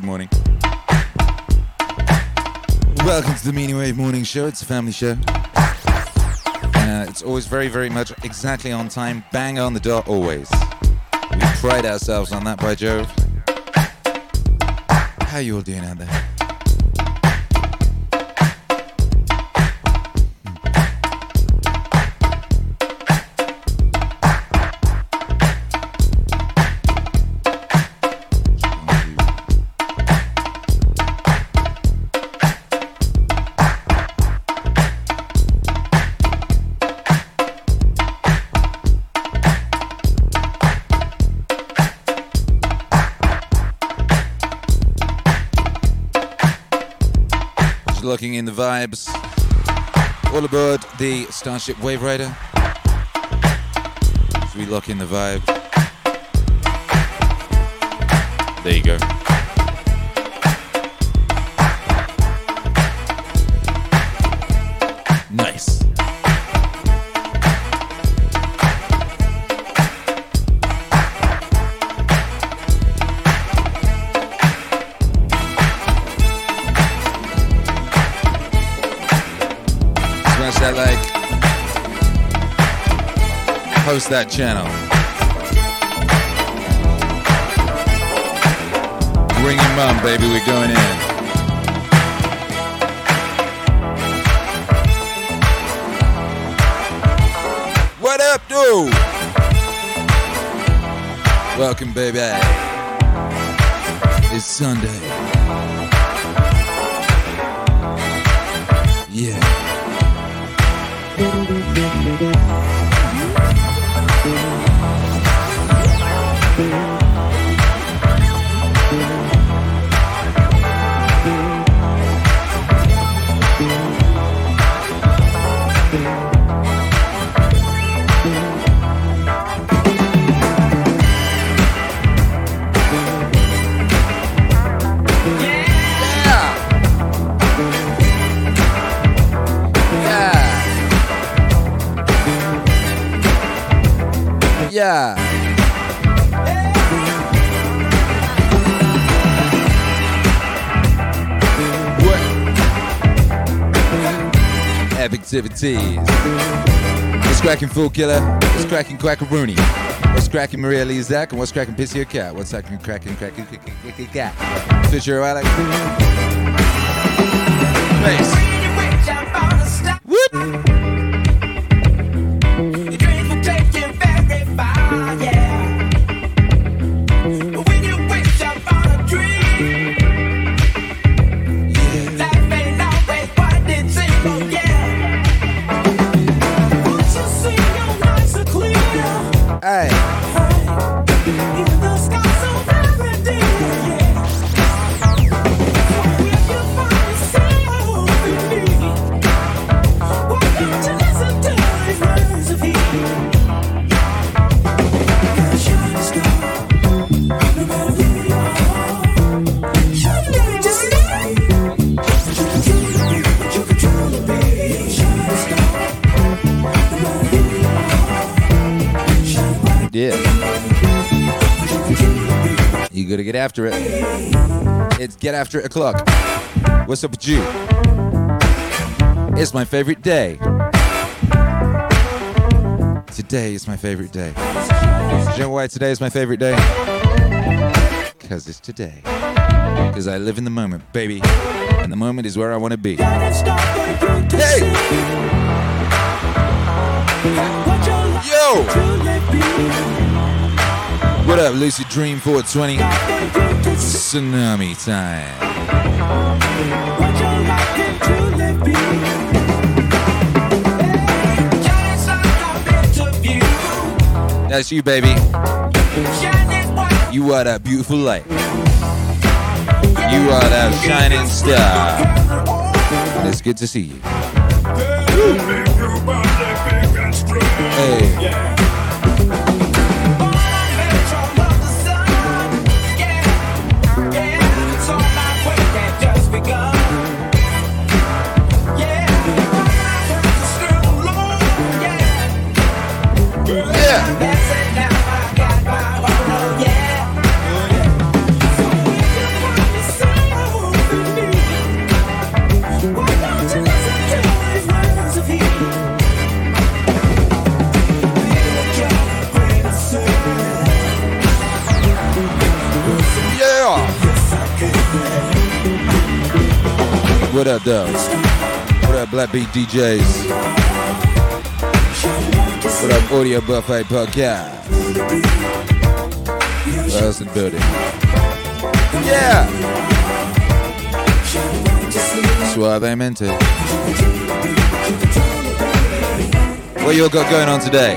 Good morning. Welcome to the Meaningwave Morning Show. It's a family show. It's always very, very much exactly on time, bang on the dot, always. We pride ourselves on that, by Jove. How you all doing out there? Looking in the vibes. All aboard the Starship Wave Rider. As we lock in the vibe. There you go. Nice. That like, post that channel, ring your mum, baby, we're going in. What up, dude? Welcome, baby. It's Sunday. Yeah. Yeah. What? Epic activities. What's cracking, Fool Killer? What's cracking, Quackaroony? What's cracking, Maria Lee Zach? And what's cracking, Pissy Your Cat? What's cracking, Cat? Fisher Alex? Nice. Whoop! Gotta get after it. It's Get After It o'clock. What's up with you? It's my favorite day. Today is my favorite day. Do you know why today is my favorite day? Because it's today. Because I live in the moment, baby. And the moment is where I want to be. Hey! Yo! What up, Lucid Dream 420? Tsunami time. That's you, baby. You are that beautiful light. You are that shining star. And it's good to see you. Hey. what up, though? What up, Black Beat DJs? What up, Audio Buffet Podcast? What else in the building? Yeah! Suavemente. What y'all got going on today?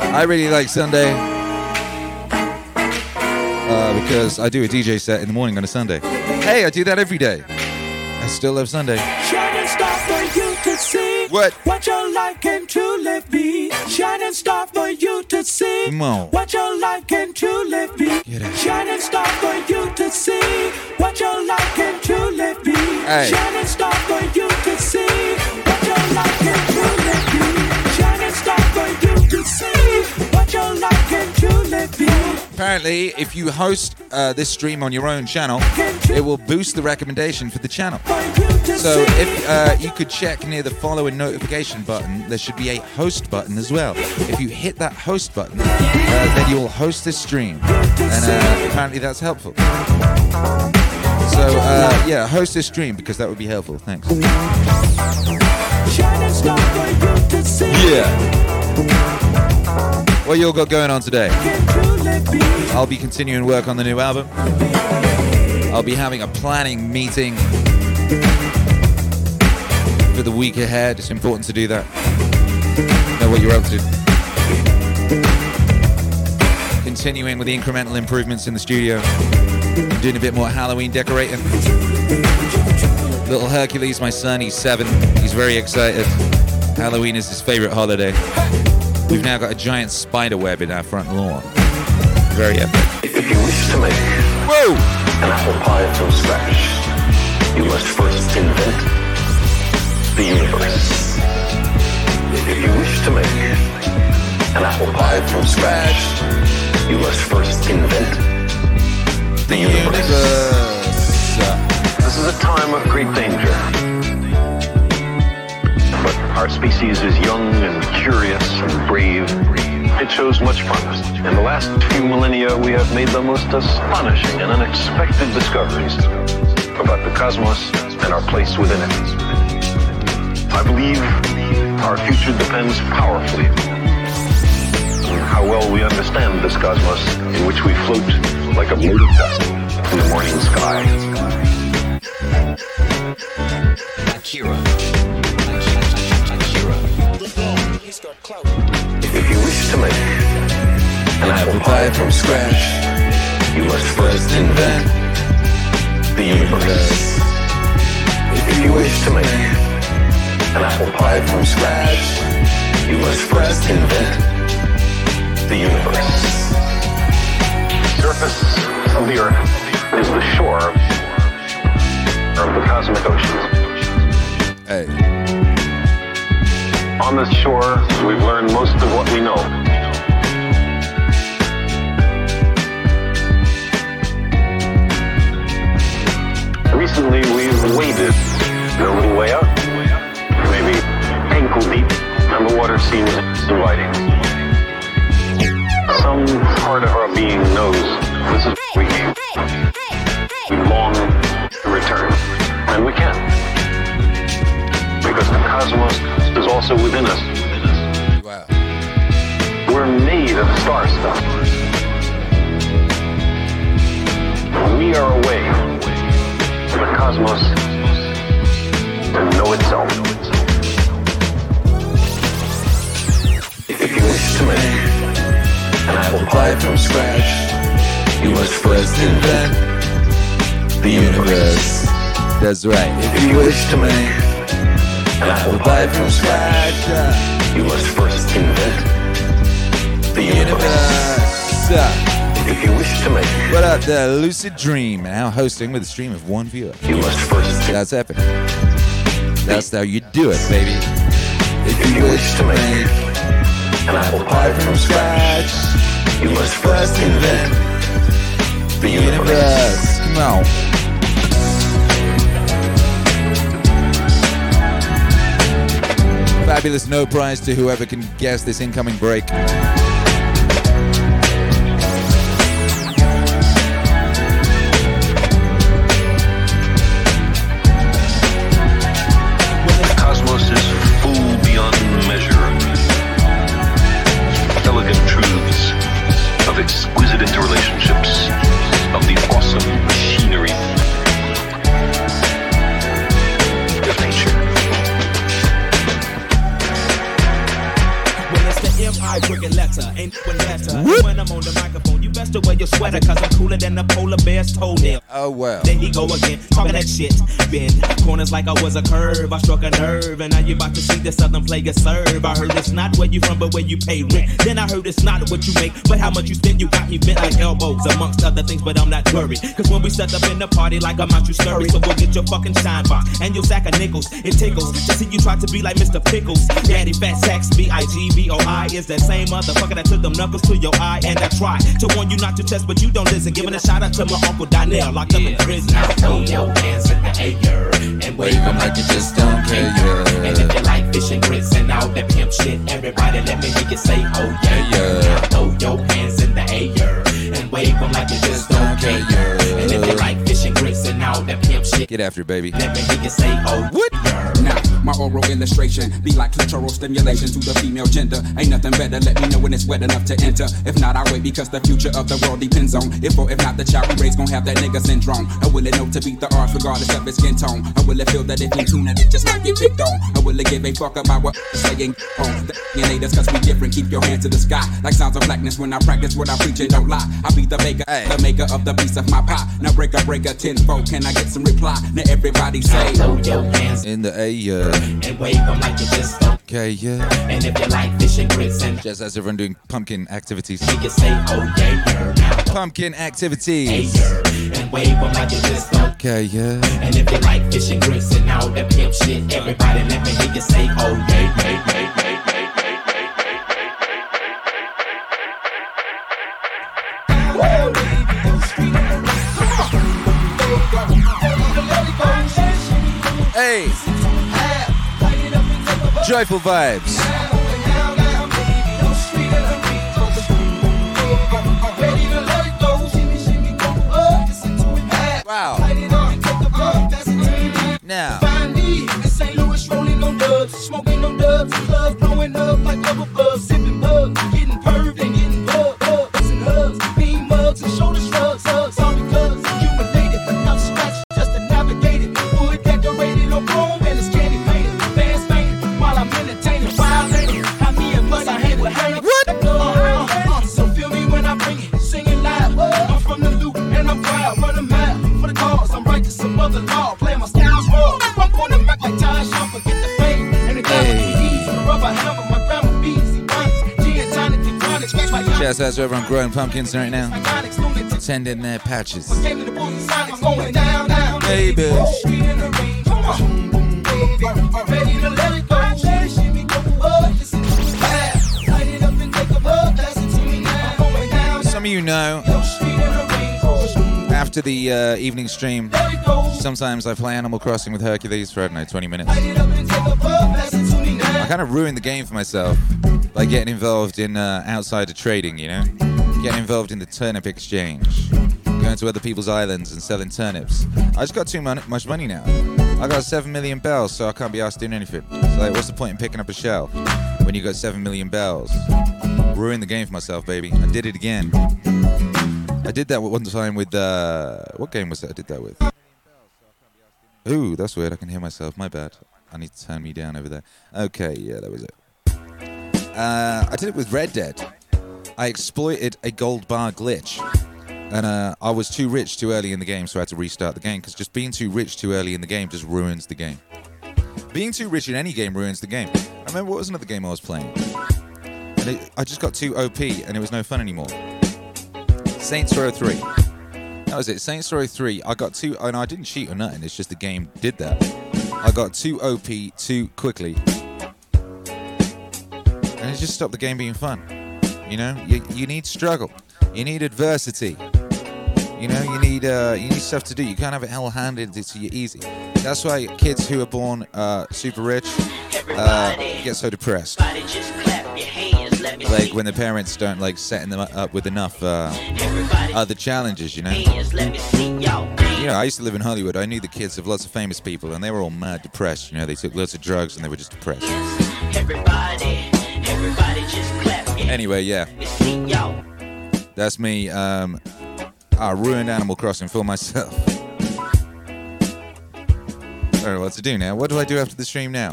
I really like Sunday because I do a DJ set in the morning on a Sunday. Hey, I do that every day. I still love Sunday. Shine and stop for you to see what your life can truly be. Shine and stop for you to see what your life can truly be. Shine and stop for you to see what your life can truly be. Shine and stop for you to see what your life can truly be. Shine and stop for you to see what your life can truly be. Apparently, if you host this stream on your own channel, it will boost the recommendation for the channel. So if you could check near the follow and notification button, there should be a host button as well. If you hit that host button, then you'll host this stream. And apparently that's helpful. So yeah, host this stream because that would be helpful. Thanks. Yeah. What y'all got going on today? I'll be continuing work on the new album. I'll be having a planning meeting for the week ahead. It's important to do that. Know what you're up to. Continuing with the incremental improvements in the studio. I'm doing a bit more Halloween decorating. Little Hercules, my son, he's 7. He's very excited. Halloween is his favorite holiday. We've now got a giant spider web in our front lawn. Very epic. If you wish to make an apple pie from scratch, you must first invent the universe. If you wish to make an apple pie from scratch, you must first invent the universe. This is a time of great danger. But our species is young and curious and brave. It shows much promise. In the last few millennia, we have made the most astonishing and unexpected discoveries about the cosmos and our place within it. I believe our future depends powerfully on how well we understand this cosmos in which we float like a mote of dust in the morning sky. Akira. He's got clout. If you wish to make an apple pie from scratch, you must first invent the universe. If you wish to make an apple pie from scratch, you must first invent the universe. The surface of the earth is the shore of the cosmic ocean. Hey. On this shore, we've learned most of what we know. Recently, we've waded a little way out, maybe ankle deep, and the water seems inviting. Some part of our being knows this is what we came. We long to return, and we can, because the cosmos is also within us. Wow. We're made of star stuff. We are away from the cosmos to know itself. If you wish to make an apple pie from scratch, you must first invent the universe. That's right. If you wish to make an apple pie from scratch, you must first invent the universe. If you wish to make what up the lucid dream, now hosting with a stream of one viewer. You must first. That's epic. That's how you do it, baby. If you wish to make an apple pie from scratch, you must first invent the universe. Come on. Fabulous, no prize to whoever can guess this incoming break. second letter. Ain't when better. When I'm on the microphone, you best to wear your sweater, cause I'm cooler than the polar bear's toenail. Oh well. There he go again, talking that shit. Bend corners like I was a curve. I struck a nerve, and now you about to see the southern player serve. I heard it's not where you from, but where you pay rent. Then I heard it's not what you make, but how much you spend. You got me bent like elbows, amongst other things, but I'm not worried. Cause when we set up in the party, like I'm out, you scurry. So go get your fucking shine box and your sack of nickels. It tickles to see you try to be like Mr. Pickles. Daddy Fat Sacks, B-I-G-B-O-I is that same motherfucker that took them knuckles to your eye. And I try to warn you not to test, but you don't listen. Giving a shout out to my Uncle Donnell, locked up in prison. Now throw your hands in the air and wave them like you just don't care. And if you like fish and grits and all that pimp shit, everybody let me hear you say, oh yeah, yeah. Now throw your hands in the air and wave them like you just don't care. And if you like fish and grits and all that pimp shit, get after it, baby. Let me hear you say, oh what? Now, my oral illustration be like clitoral stimulation to the female gender. Ain't nothing better, let me know when it's wet enough to enter. If not, I wait because the future of the world depends on if or if not the child we raise gon' have that nigga syndrome. I will it know to beat the odds regardless of its skin tone. I will it feel that if you tune it, it just might get picked on. I will it give a fuck about what saying on. The ain't us cause we different, keep your hands to the sky. Like sounds of blackness when I practice what I preach and don't lie. I be the baker, the maker of the piece of my pie. Now break a tenfold, can I get some reply? Now everybody say, throw your hands in the air and wave them like you just don't. Okay, yeah. And if you like fish and grits and just as everyone doing pumpkin activities. You can say, oh yeah, yeah. Pumpkin activities. And wave them like you just don't. Okay, yeah. And if you like fish and grits and all that pimp shit, everybody let me hear you say, oh yeah, yeah, yeah, yeah. Hey, joyful vibes. Wow. Now. Find me in St. Louis, rolling on dubs, smoking on dubs, clubs blowing up like bubble buzz, sipping bug, getting perved and getting bugged, hugs and hugs, bean mugs and shoulder shrugs, hugs on the clubs. Shouts out to everyone growing pumpkins right now. Sending their patches. Hey, bitch. Some of you know, after the evening stream, sometimes I play Animal Crossing with Hercules for, I don't know, 20 minutes. I kind of ruined the game for myself by getting involved in outsider trading, you know? Getting involved in the turnip exchange. Going to other people's islands and selling turnips. I just got too much money now. I got 7 million bells, so I can't be asked doing anything. It's like, what's the point in picking up a shell when you got 7 million bells? Ruined the game for myself, baby. I did it again. I did that one time with, what game was that I did that with? Ooh, that's weird. I can hear myself. My bad. I need to turn me down over there. Okay, yeah, that was it. I did it with Red Dead. I exploited a gold bar glitch. And I was too rich too early in the game, so I had to restart the game. Because just being too rich too early in the game just ruins the game. Being too rich in any game ruins the game. I remember what was another game I was playing. And I just got too OP and it was no fun anymore. Saints Row 3. That was it. Saints Row 3. I got too... And I didn't cheat or nothing. It's just the game did that. I got too OP too quickly. And it just stopped the game being fun. You know, you need struggle. You need adversity. You know, you need stuff to do. You can't have it hell-handed to you easy. That's why kids who are born super rich get so depressed. Like when the parents don't like setting them up with enough other challenges, you know. You know, I used to live in Hollywood. I knew the kids of lots of famous people, and they were all mad depressed. You know, they took lots of drugs and they were just depressed. Everybody just clap. Anyway, yeah. That's me. I ruined Animal Crossing for myself. I don't know what to do now. What do I do after the stream now?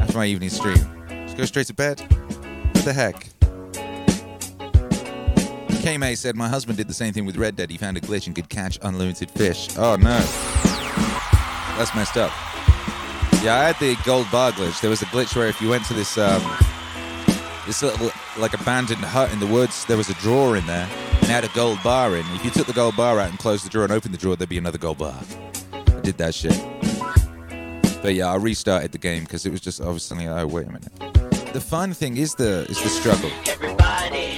After my evening stream? Just go straight to bed? What the heck? K-May said, my husband did the same thing with Red Dead. He found a glitch and could catch unlimited fish. Oh, no. That's messed up. Yeah, I had the gold bar glitch. There was a glitch where if you went to this this little, like, abandoned hut in the woods, there was a drawer in there, and it had a gold bar in. If you took the gold bar out and closed the drawer and opened the drawer, there'd be another gold bar. I did that shit. But yeah, I restarted the game because it was just obviously, oh, wait a minute. The fun thing is the struggle. Everybody.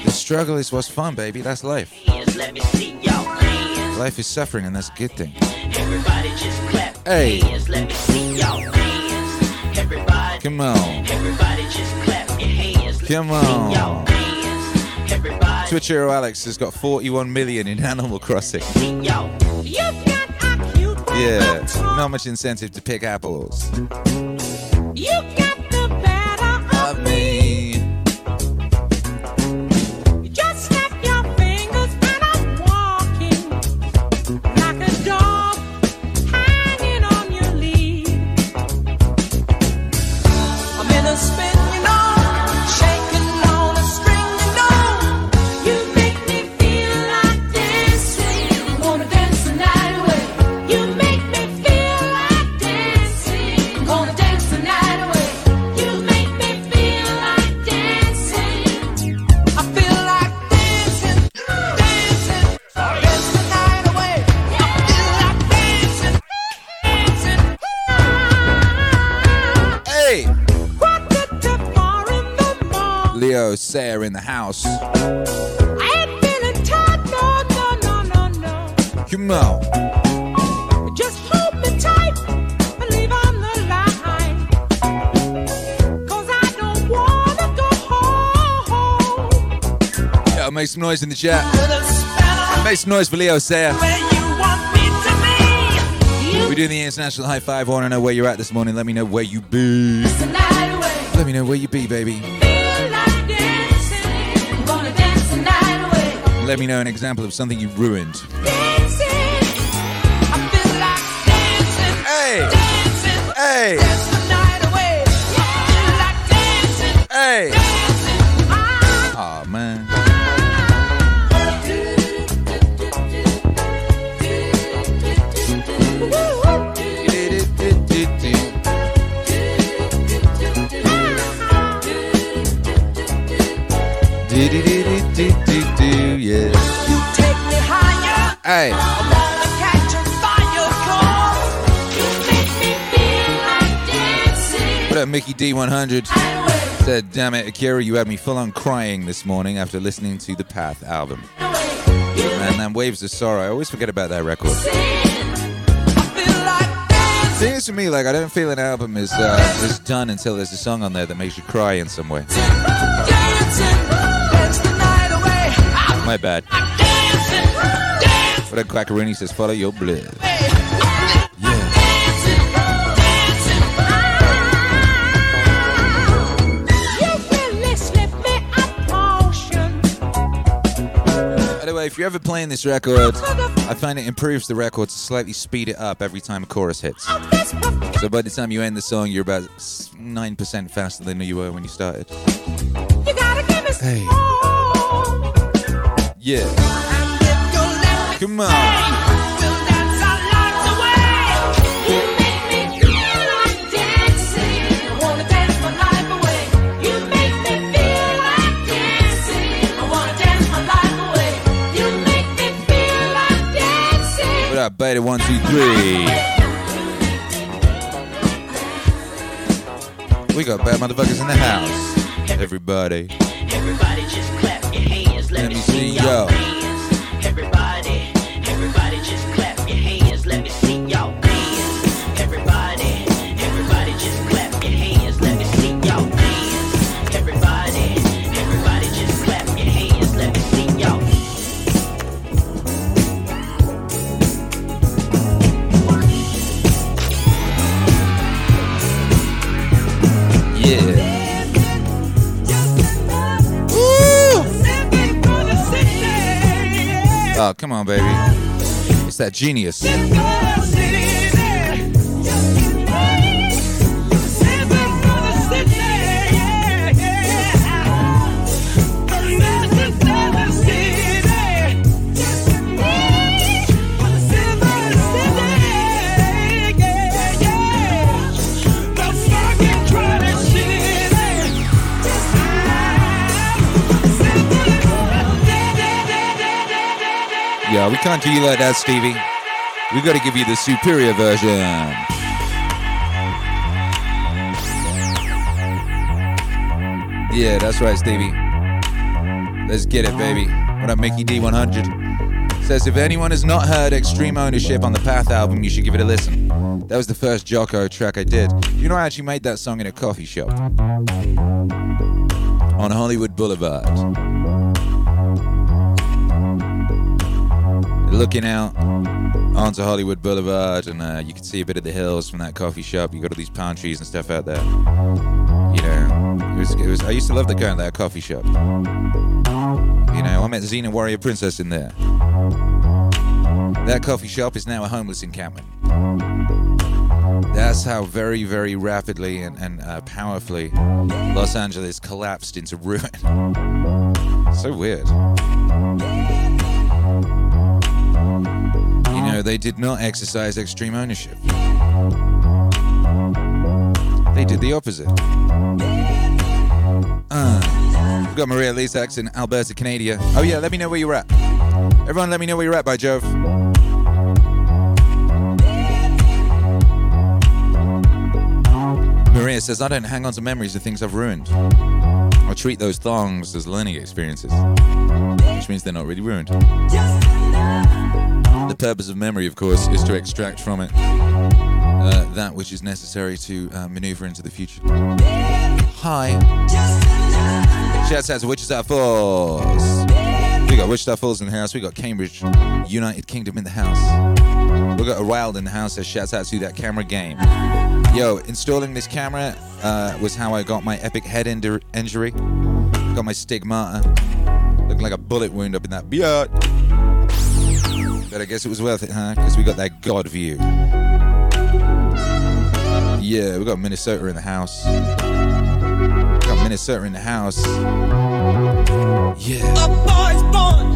The struggle is what's fun, baby. That's life. Let me see y'all. Life is suffering, and that's a good thing. Everybody just clap. Hey. Let me see y'all. Everybody. Come on. Everybody just clap your hands. Come on. Twitchero Alex has got 41 million in Animal Crossing. Yeah, not much incentive to pick apples. You got the better of me. You just snap your fingers and I'm walking like a dog hanging on your lead. I'm in a spin, you know, shaking on a string, you know. You make me feel like dancing. Wanna dance the night away. You make Leo Sayer in the house. I ain't feeling tight, no. Come on. Just hold me tight, believe I'm the line. Cause I don't wanna go home. Yeah, make some noise in the chat. Make some noise for Leo Sayer. We're doing the international high five. I wanna know where you're at this morning. Let me know where you be. Let me know where you be, baby. Let me know an example of something you ruined. Dancing, I feel like dancing. Hey, dancing, hey, dance the night away. I feel like dancing, hey, dancing. Ah, oh, man. Yeah. You take me higher. Hey. I wanna catch a fire. You make me feel like dancing. What up, Mickey D100? Said, damn it, Akira, you had me full on crying this morning after listening to the Path album. And then Waves of Sorrow. I always forget about that record. The thing is, for me, like, I don't feel an album is done until there's a song on there that makes you cry in some way. My bad. What a Quackaroony says, follow your blood. Yeah. By the way, if you're ever playing this record, I find it improves the record to slightly speed it up every time a chorus hits. So by the time you end the song, you're about 9% faster than you were when you started. Hey. Yeah. Come on. What up, beta 1, 2, 3? We got bad motherfuckers in the house. Everybody. Everybody just clap your hands, let me see y'all. Everybody just clap your hands, let me see y'all. Everybody just clap your hands, let me see y'all. Everybody just clap your hands, let me see y'all. Yeah. Oh, come on, baby. It's that genius. Yeah, we can't do you like that, Stevie. We got to give you the superior version. Yeah, that's right, Stevie. Let's get it, baby. What up, Mickey D100? Says, if anyone has not heard Extreme Ownership on the Path album, you should give it a listen. That was the first Jocko track I did. You know, I actually made that song in a coffee shop on Hollywood Boulevard. Looking out onto Hollywood Boulevard, and you can see a bit of the hills from that coffee shop. You got all these palm trees and stuff out there. You know. It was, I used to love the guy in that coffee shop. You know, I met Xena Warrior Princess in there. That coffee shop is now a homeless encampment. That's how very, very rapidly and powerfully Los Angeles collapsed into ruin. So weird. You know, they did not exercise extreme ownership. They did the opposite. We've got Maria Lisax in Alberta, Canada. Oh yeah, let me know where you're at. Everyone, let me know where you're at, by Jove. Maria says, I don't hang on to memories of things I've ruined. I treat those thongs as learning experiences, which means they're not really ruined. The purpose of memory, of course, is to extract from it that which is necessary to maneuver into the future. Hi. Shouts out to Wichita Falls. We got Wichita Falls in the house. We got Cambridge, United Kingdom in the house. We got a wild in the house. So shouts out to that camera game. Yo, installing this camera was how I got my epic head injury. Got my stigmata. Looking like a bullet wound up in that beard. But I guess it was worth it, huh? Because we got that God view. Yeah, we got Minnesota in the house. Minnesota in the house. Yeah. A boy's born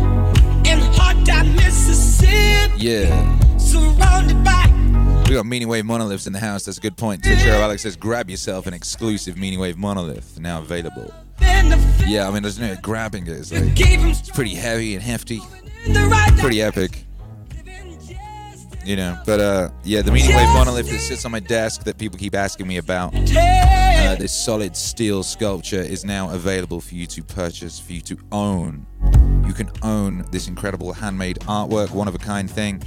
in Hardtime, Mississippi. Yeah. Surrounded by. We got Meaningwave monoliths in the house. That's a good point. Twitch Hero Alex says, grab yourself an exclusive Meaningwave monolith now available. Yeah, I mean, there's no grabbing it. It's, like, it's pretty heavy and hefty. Pretty epic. You know, but yeah, the Meaningwave monolith that sits on my desk that people keep asking me about. This solid steel sculpture is now available for you to purchase, for you to own. You can own this incredible handmade artwork, one-of-a-kind thing.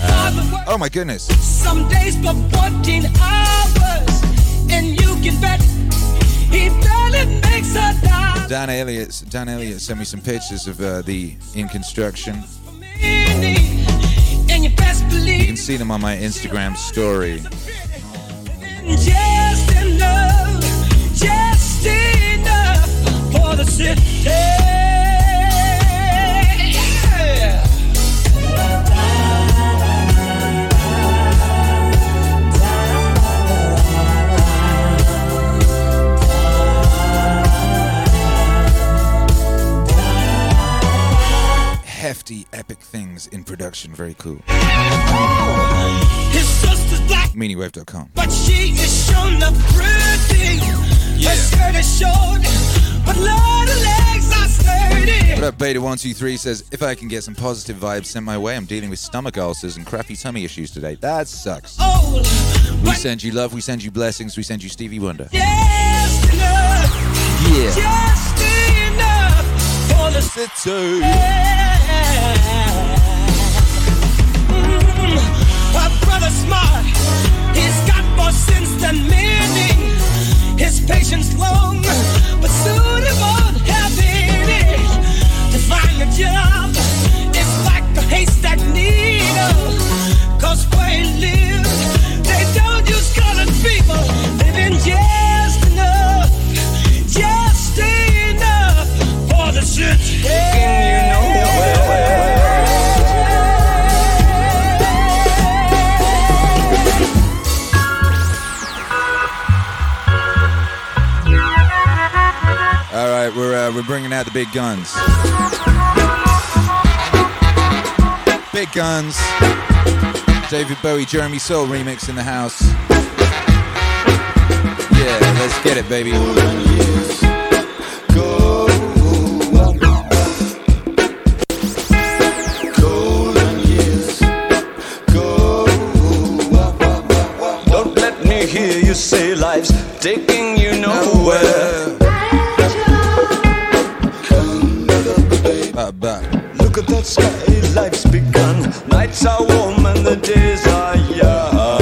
Oh my goodness. Some days for 14 hours, and you can bet he barely makes a dime. Dan Elliott sent me some pictures of the in construction. You can see them on my Instagram story. Just enough for the city. Yeah. Hefty, epic things in production. Very cool. His sister's black. Meaningwave.com. But she is shown up pretty. Yeah. What up, Beta123 says, if I can get some positive vibes sent my way, I'm dealing with stomach ulcers and crappy tummy issues today. That sucks. Oh, we send you love, we send you blessings, we send you Stevie Wonder. Just enough, yeah. Just enough for the city. My brother's smart, he's got more sense than meaning. His patience long, but soon it won't have any. To find a job, it's like a haystack needle. Cause where he lives, they don't use colored people. Living just enough for the city. You know well. All right, we're bringing out the big guns. Big guns. David Bowie, Jeremy Sole remix in the house. Yeah, let's get it, baby. Go. taking you nowhere. Look at that sky, life's begun. Nights are warm and the days are young.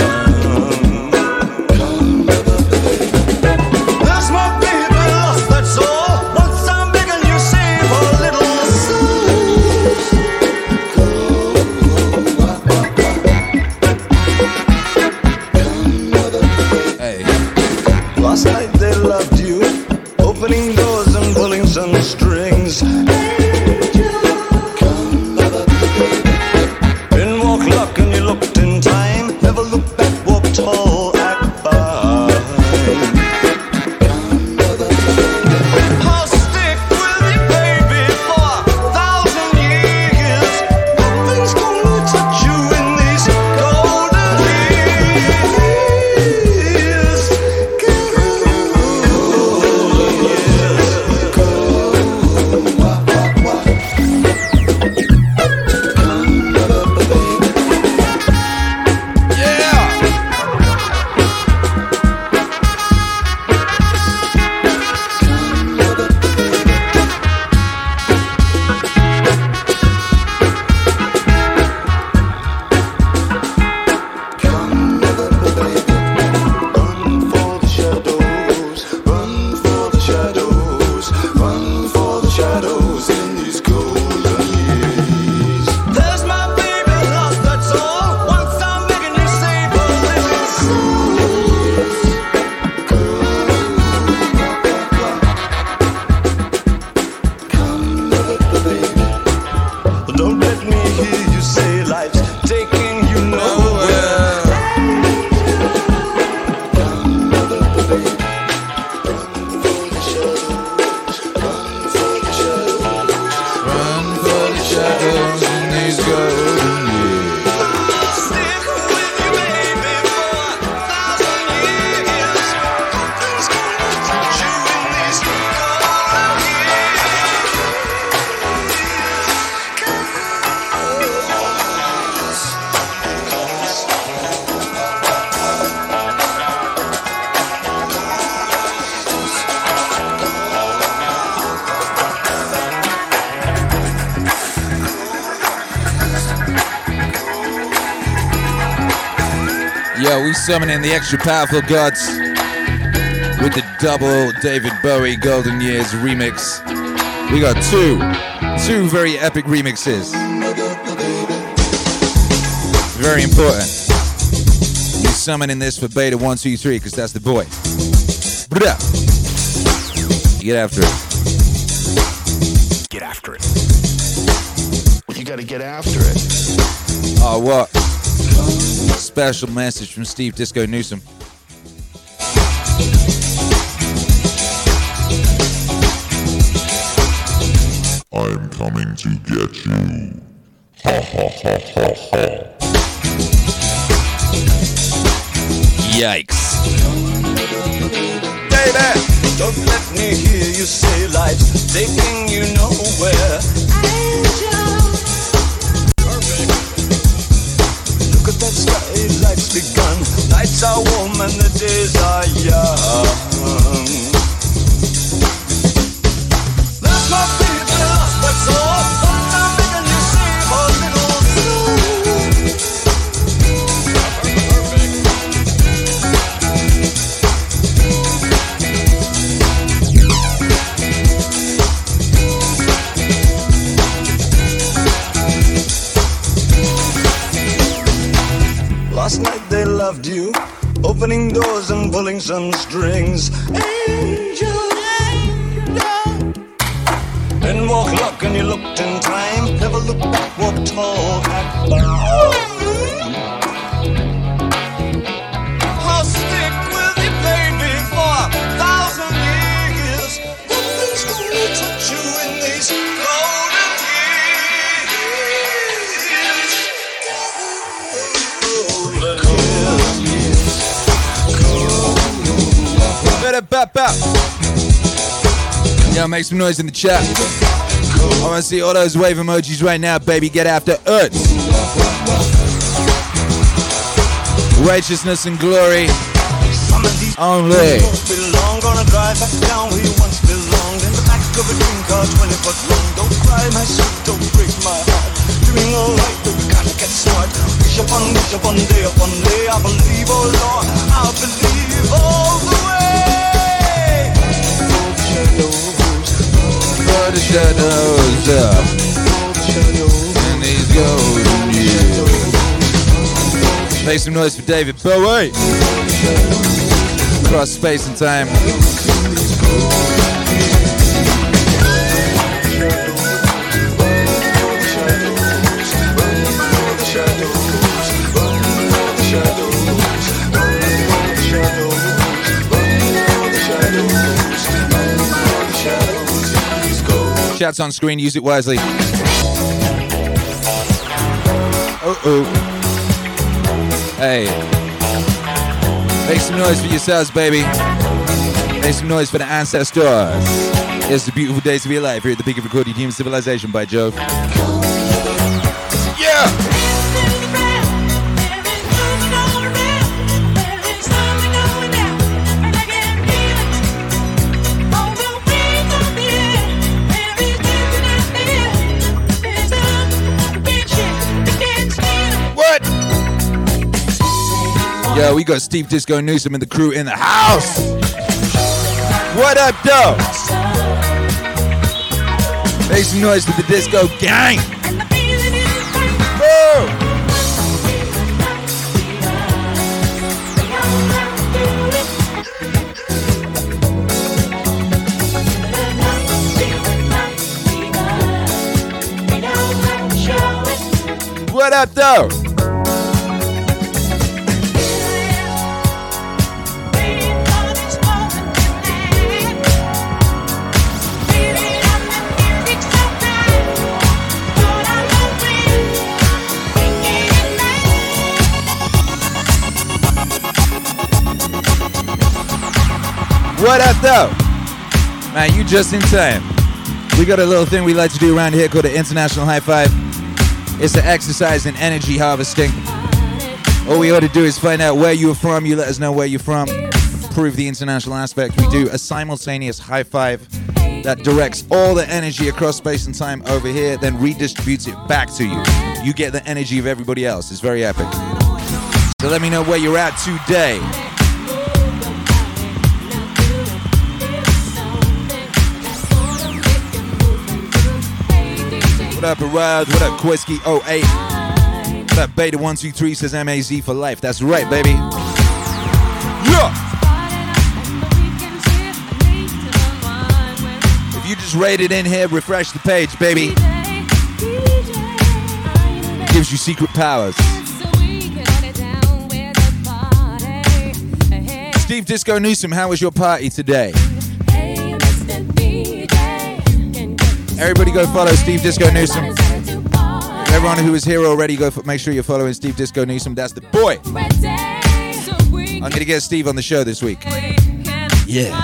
Summoning the extra powerful gods with the double David Bowie Golden Years remix. We got two very epic remixes. Very important. He's summoning this for Beta 123 because that's the boy. Get after it. Get after it. You gotta get after it. Oh, what? Special message from Steve Disco Newsom. I'm coming to get you. Ha ha ha ha ha. Yikes. Baby, don't let me hear you say life's taking you nowhere. Look at that sky. Life's begun, nights are warm and the days are young. That's my favorite aspect, so one time making you save a little Last night they loved you, opening doors and pulling some strings. Angel, angel. 10 o'clock and you looked in time. Never looked back, walked tall and I'll stick with you, baby, for 1,000 years. Nothing's gonna touch you in these golden years. Yeah, make some noise in the chat. I want to see all those wave emojis right now, baby. Get after it. Righteousness and glory. Only. I'm gonna drive back down where you once belonged. In the back of a dream car, 20 foot long. Don't cry, my son, don't break my heart. Doing alright, but we gotta get smart. Wish upon day upon day. I believe, oh Lord, I believe all the way. Don't shadows, but the shadows up. Don't shadows, and these golden years. Make some noise for David Bowie. Across space and time. Shouts on screen, use it wisely. Uh-oh. Hey. Make some noise for yourselves, baby. Make some noise for the ancestors. It's a beautiful day to be alive here at the peak of recorded human civilization, by Jove. Yeah! Yo, we got Steve Disco Newsom and the crew in the house. What up, though? Make some noise for the Disco Gang. Whoa. What up, though? What up, though? Man, you just in time. We got a little thing we like to do around here called the International High Five. It's an exercise in energy harvesting. All we ought to do is find out where you're from. You let us know where you're from. Prove the international aspect. We do a simultaneous high five that directs all the energy across space and time over here, then redistributes it back to you. You get the energy of everybody else. It's very epic. So let me know where you're at today. What up, Arise? What up, Kwiski08? What up, Beta123 says MAZ for life. That's right, baby. Yeah! If you just raided in here, refresh the page, baby. Gives you secret powers. Steve Disco Newsom, how was your party today? Everybody go follow Steve Disco Newsom. Everyone who is here already, go make sure you're following Steve Disco Newsom. That's the boy. I'm going to get Steve on the show this week. Yeah.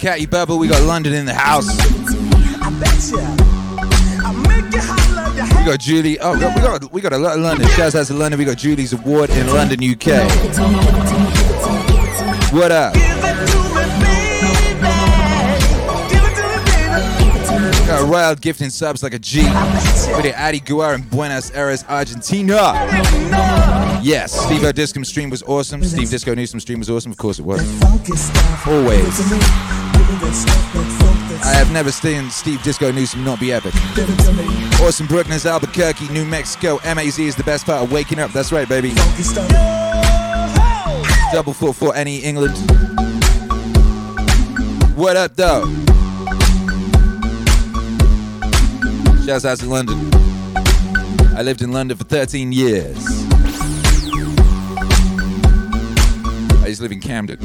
Catty Bubble, we got London in the house. We got Julie. Oh, we got a lot of London. Shaz has a London. We got Julie's award in London, UK. What up? We got Royal gifting subs like a G. With the Adi Guar in Buenos Aires, Argentina. Yes, Steve O Discom stream was awesome. Steve Disco Newsom stream was awesome. Of course it was. Always. I have never seen Steve Disco Newsom not be epic. Awesome, Brooklyn's Albuquerque, New Mexico. MAZ is the best part of waking up. That's right, baby. 444 NE England. What up, though? Shouts out to London. I lived in London for 13 years. I used to live in Camden.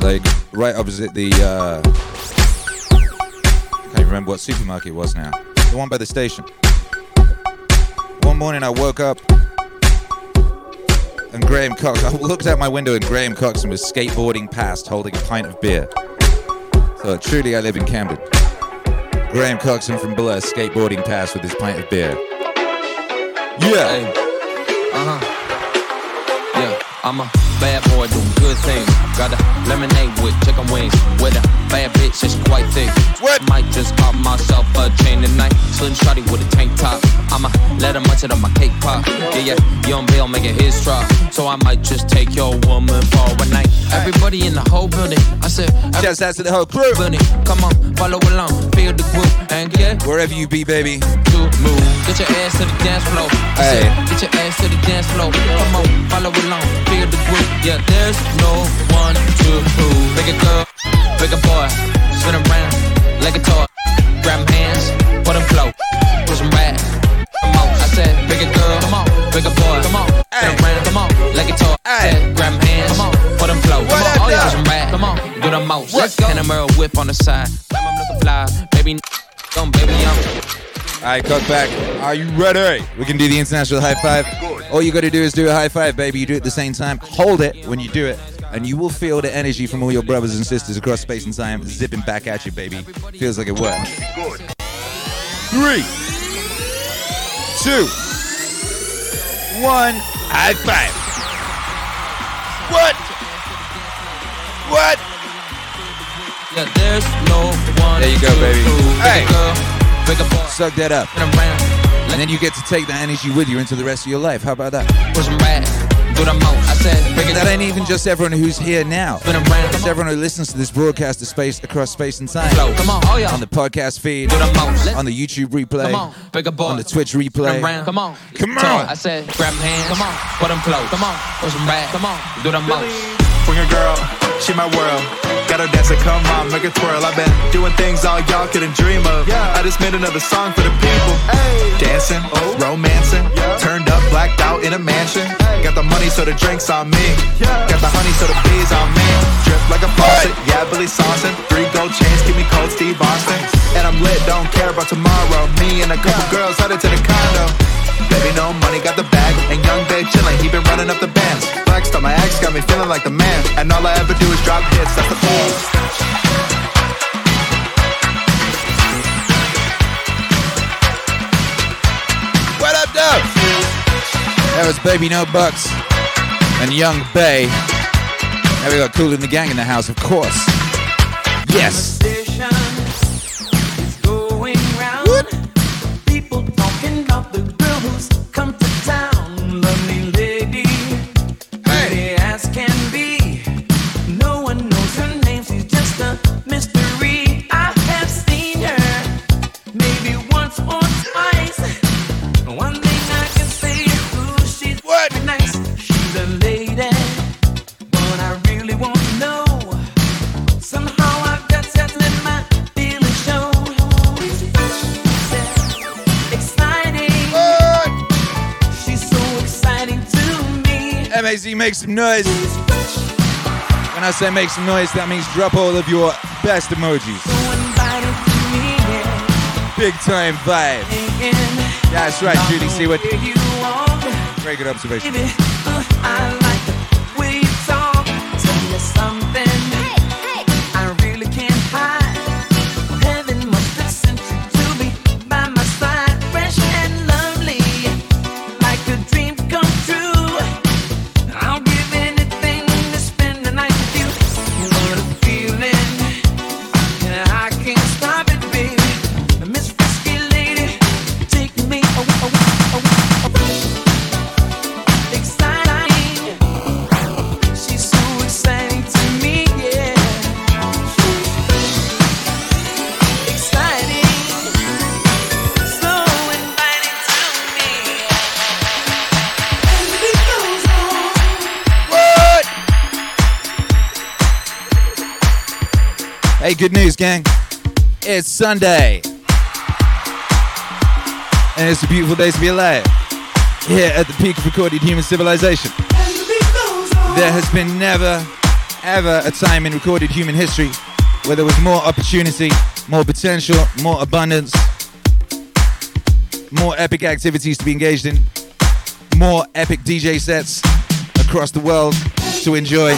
Like, right opposite the... I can't remember what supermarket it was now. The one by the station. One morning I woke up and Graham Coxon, I looked out my window and Graham Coxon was skateboarding past holding a pint of beer. So truly I live in Camden. Graham Coxon from Blur skateboarding past with his pint of beer. Yeah! Uh-huh. Yeah, I'm a bad boy, do good things. Got a lemonade with chicken wings. With a bad bitch, it's quite thick. What? Might just pop myself a chain tonight. Slim shawty with a tank top. I'ma let her munch it on my cake pop. Yeah, yeah, Young Bill making his drop. So I might just take your woman for a night. Hey. Everybody in the whole building. I said, just ask to the whole crew. Building. Come on, follow along, feel the group, and get wherever you be, baby. Do move. Get your ass to the dance floor. Hey. Get your ass to the dance floor. Come on, follow along, feel the group. Yeah, there's no one to prove. Big girl, big boy, spin around like a toy. Grab hands, put them flow, push them back. Come on, I said, big girl, come on, big boy, come on, spin around, come on, like a toy. I said, grab hands, come on, put them flow, come on, push them back. Come on, do the most. Let's go. And a mirror whip on the side. I'm looking fly, baby, come, baby, I'm. Alright, cut back. Are you ready? We can do the international high five. All you gotta do is do a high five, baby. You do it at the same time. Hold it when you do it. And you will feel the energy from all your brothers and sisters across space and time zipping back at you, baby. Feels like it works. 3, 2, 1, high five. What? What? Yeah, there's no one. There you go, baby. Hey. Suck that up. And then you get to take that energy with you into the rest of your life. How about that? And that ain't even just everyone who's here now. It's everyone who listens to this broadcast of space across space and time. On the podcast feed, on the YouTube replay, on the Twitch replay. Come on. Come on. I said, grab hands. Come on. Put them close. Come on. Put them back. Come on. Do the most. Bring a girl, she my world. Got her dancing, come on, make it twirl. I've been doing things all y'all couldn't dream of. Yeah. I just made another song for the people. Ay. Dancing, oh. Romancing, yeah. Turned up, blacked out in a mansion. Ay. Got the money so the drinks on me. Yeah. Got the honey so the bees on me. Drip like a faucet, yeah, Billy Saucin. 3 gold chains, give me cold Steve Austin. And I'm lit, don't care about tomorrow. Me and a couple girls headed to the condo. Baby, no money, got the bag. And Young Bae chillin', he been running up the bands. Flexed on my ex, got me feeling like the man. And all I ever do is drop hits, that's the fool. What up, though? That was Baby No Bucks and Young Bae. Now we got Kool and the Gang in the house, of course. Yes. MAZ, make some noise. When I say make some noise, that means drop all of your best emojis. Big time vibe. That's right, Judy Seward. Very good observation. Hey, good news, gang. It's Sunday. And it's a beautiful day to be alive. Here at the peak of recorded human civilization. There has been never, ever a time in recorded human history where there was more opportunity, more potential, more abundance, more epic activities to be engaged in, more epic DJ sets across the world to enjoy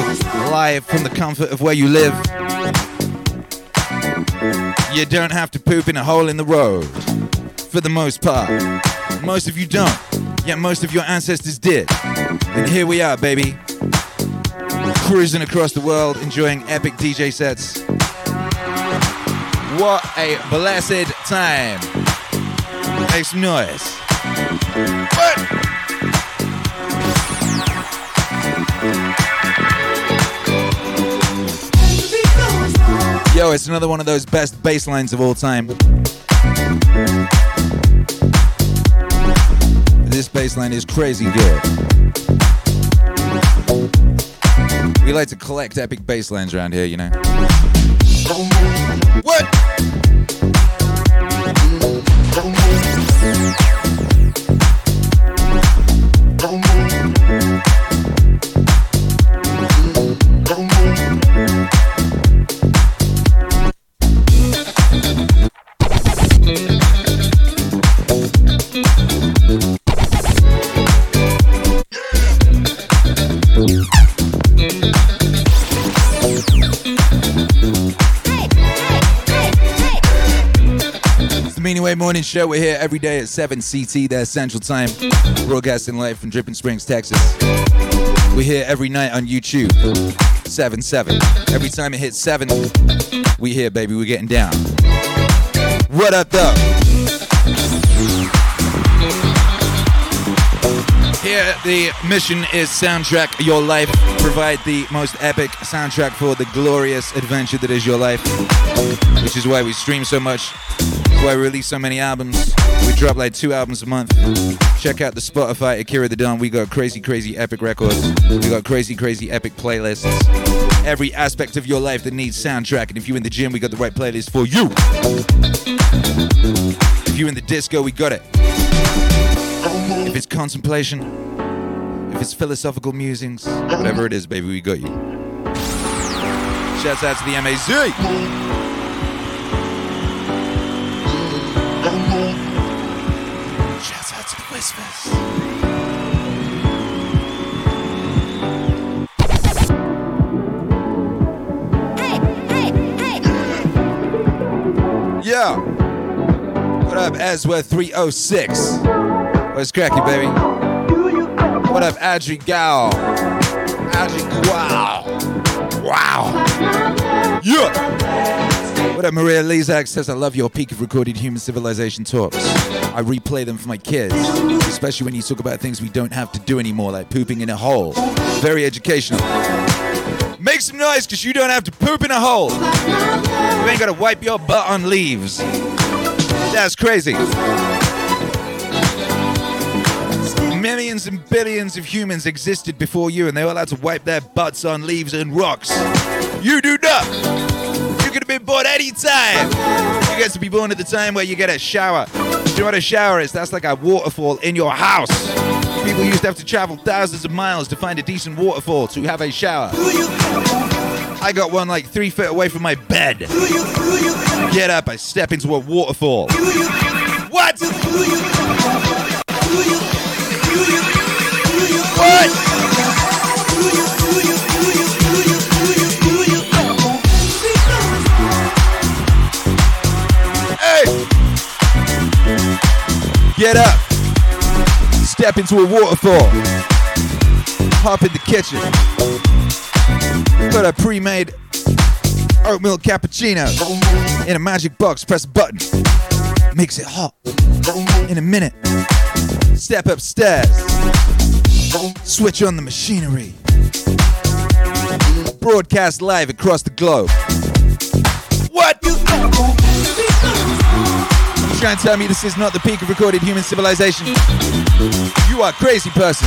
live from the comfort of where you live. You don't have to poop in a hole in the road, for the most part. Most of you don't, yet most of your ancestors did. And here we are, baby, cruising across the world, enjoying epic DJ sets. What a blessed time. Make some noise. What? Yo, it's another one of those best bass lines of all time. This bass line is crazy good. We like to collect epic bass lines around here, you know. What? Meaningwave Morning Show. We're here every day at 7 CT, that's Central Time. Broadcasting live from Dripping Springs, Texas. We're here every night on YouTube. 7. Every time it hits 7, we here, baby. We're getting down. What up, though? Here, the mission is soundtrack your life. Provide the most epic soundtrack for the glorious adventure that is your life. Which is why we stream so much. Why we release so many albums. We drop like 2 albums a month. Check out the Spotify, Akira the Don. We got crazy epic records. We got crazy epic playlists. Every aspect of your life that needs soundtrack. And if you're in the gym, we got the right playlist for you. If you're in the disco, we got it. If it's contemplation, if it's philosophical musings, whatever it is, baby, we got you. Shouts out to the MAZ. Shouts out to the Whispers. Hey. Yeah. What up, Ezra 306? What's cracking, baby? What up, Adri Gal? Wow. Yeah. What up, Maria Lezak says, I love your peak of recorded human civilization talks. I replay them for my kids, especially when you talk about things we don't have to do anymore, like pooping in a hole. Very educational. Make some noise, because you don't have to poop in a hole. You ain't got to wipe your butt on leaves. That's crazy. Millions and billions of humans existed before you, and they were allowed to wipe their butts on leaves and rocks. You do not. You could have been born any time. You get to be born at the time where you get a shower. Do you know what a shower is? That's like a waterfall in your house. People used to have to travel thousands of miles to find a decent waterfall to have a shower. I got one like 3 feet away from my bed. Get up, I step into a waterfall. What? What? Get up, step into a waterfall, hop in the kitchen, put a pre-made oat milk cappuccino in a magic box, press a button, makes it hot in a minute, step upstairs, switch on the machinery, broadcast live across the globe. What? Trying to tell me this is not the peak of recorded human civilization? You are a crazy person.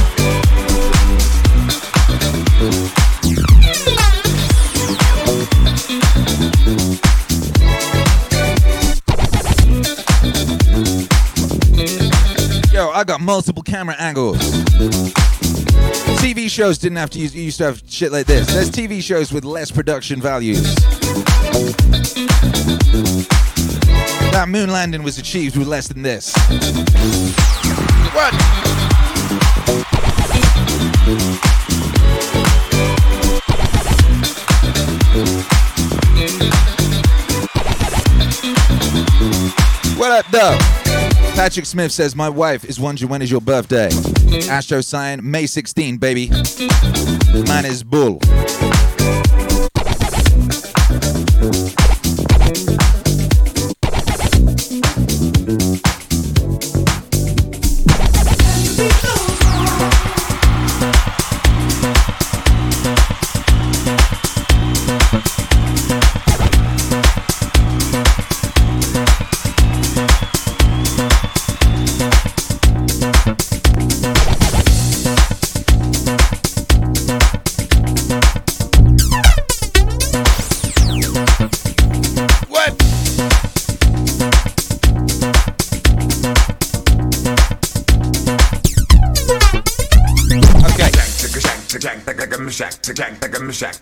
I got multiple camera angles. TV shows didn't have to use, used to have shit like this. There's TV shows with less production values. That moon landing was achieved with less than this. What? What up, though? Patrick Smith says, my wife is wondering when is your birthday? Astro sign, May 16, baby. Mine is bull.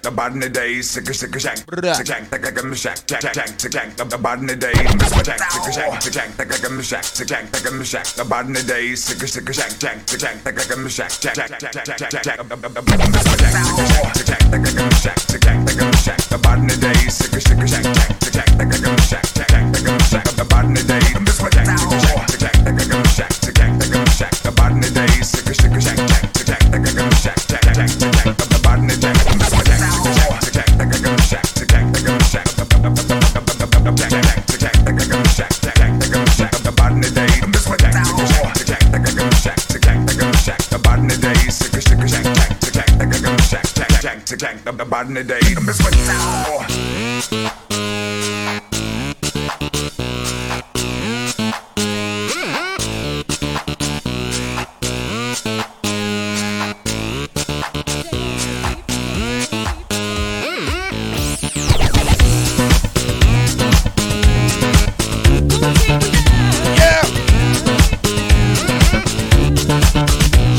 The bottom of the day, sick-a-sick-a-shank. Sick-a-shank-a-shank-a-shank-a-shank. The bottom of the day, sick-a-shank-a-shank-a-shank-a-shank. The bottom of the day, sick-a-shank-a-shank-a-shank-a-shank. The bottom of the day, sick-a-shank-a-shank-a-shank-a-shank. The bottom of the day, sick-a-shank-a-shank-a-shank-a-shank. The bottom of the day, sick-a-shank-a-shank-a-shank-a-shank. The bottom of the day. The bottom of the day, I'm just yeah.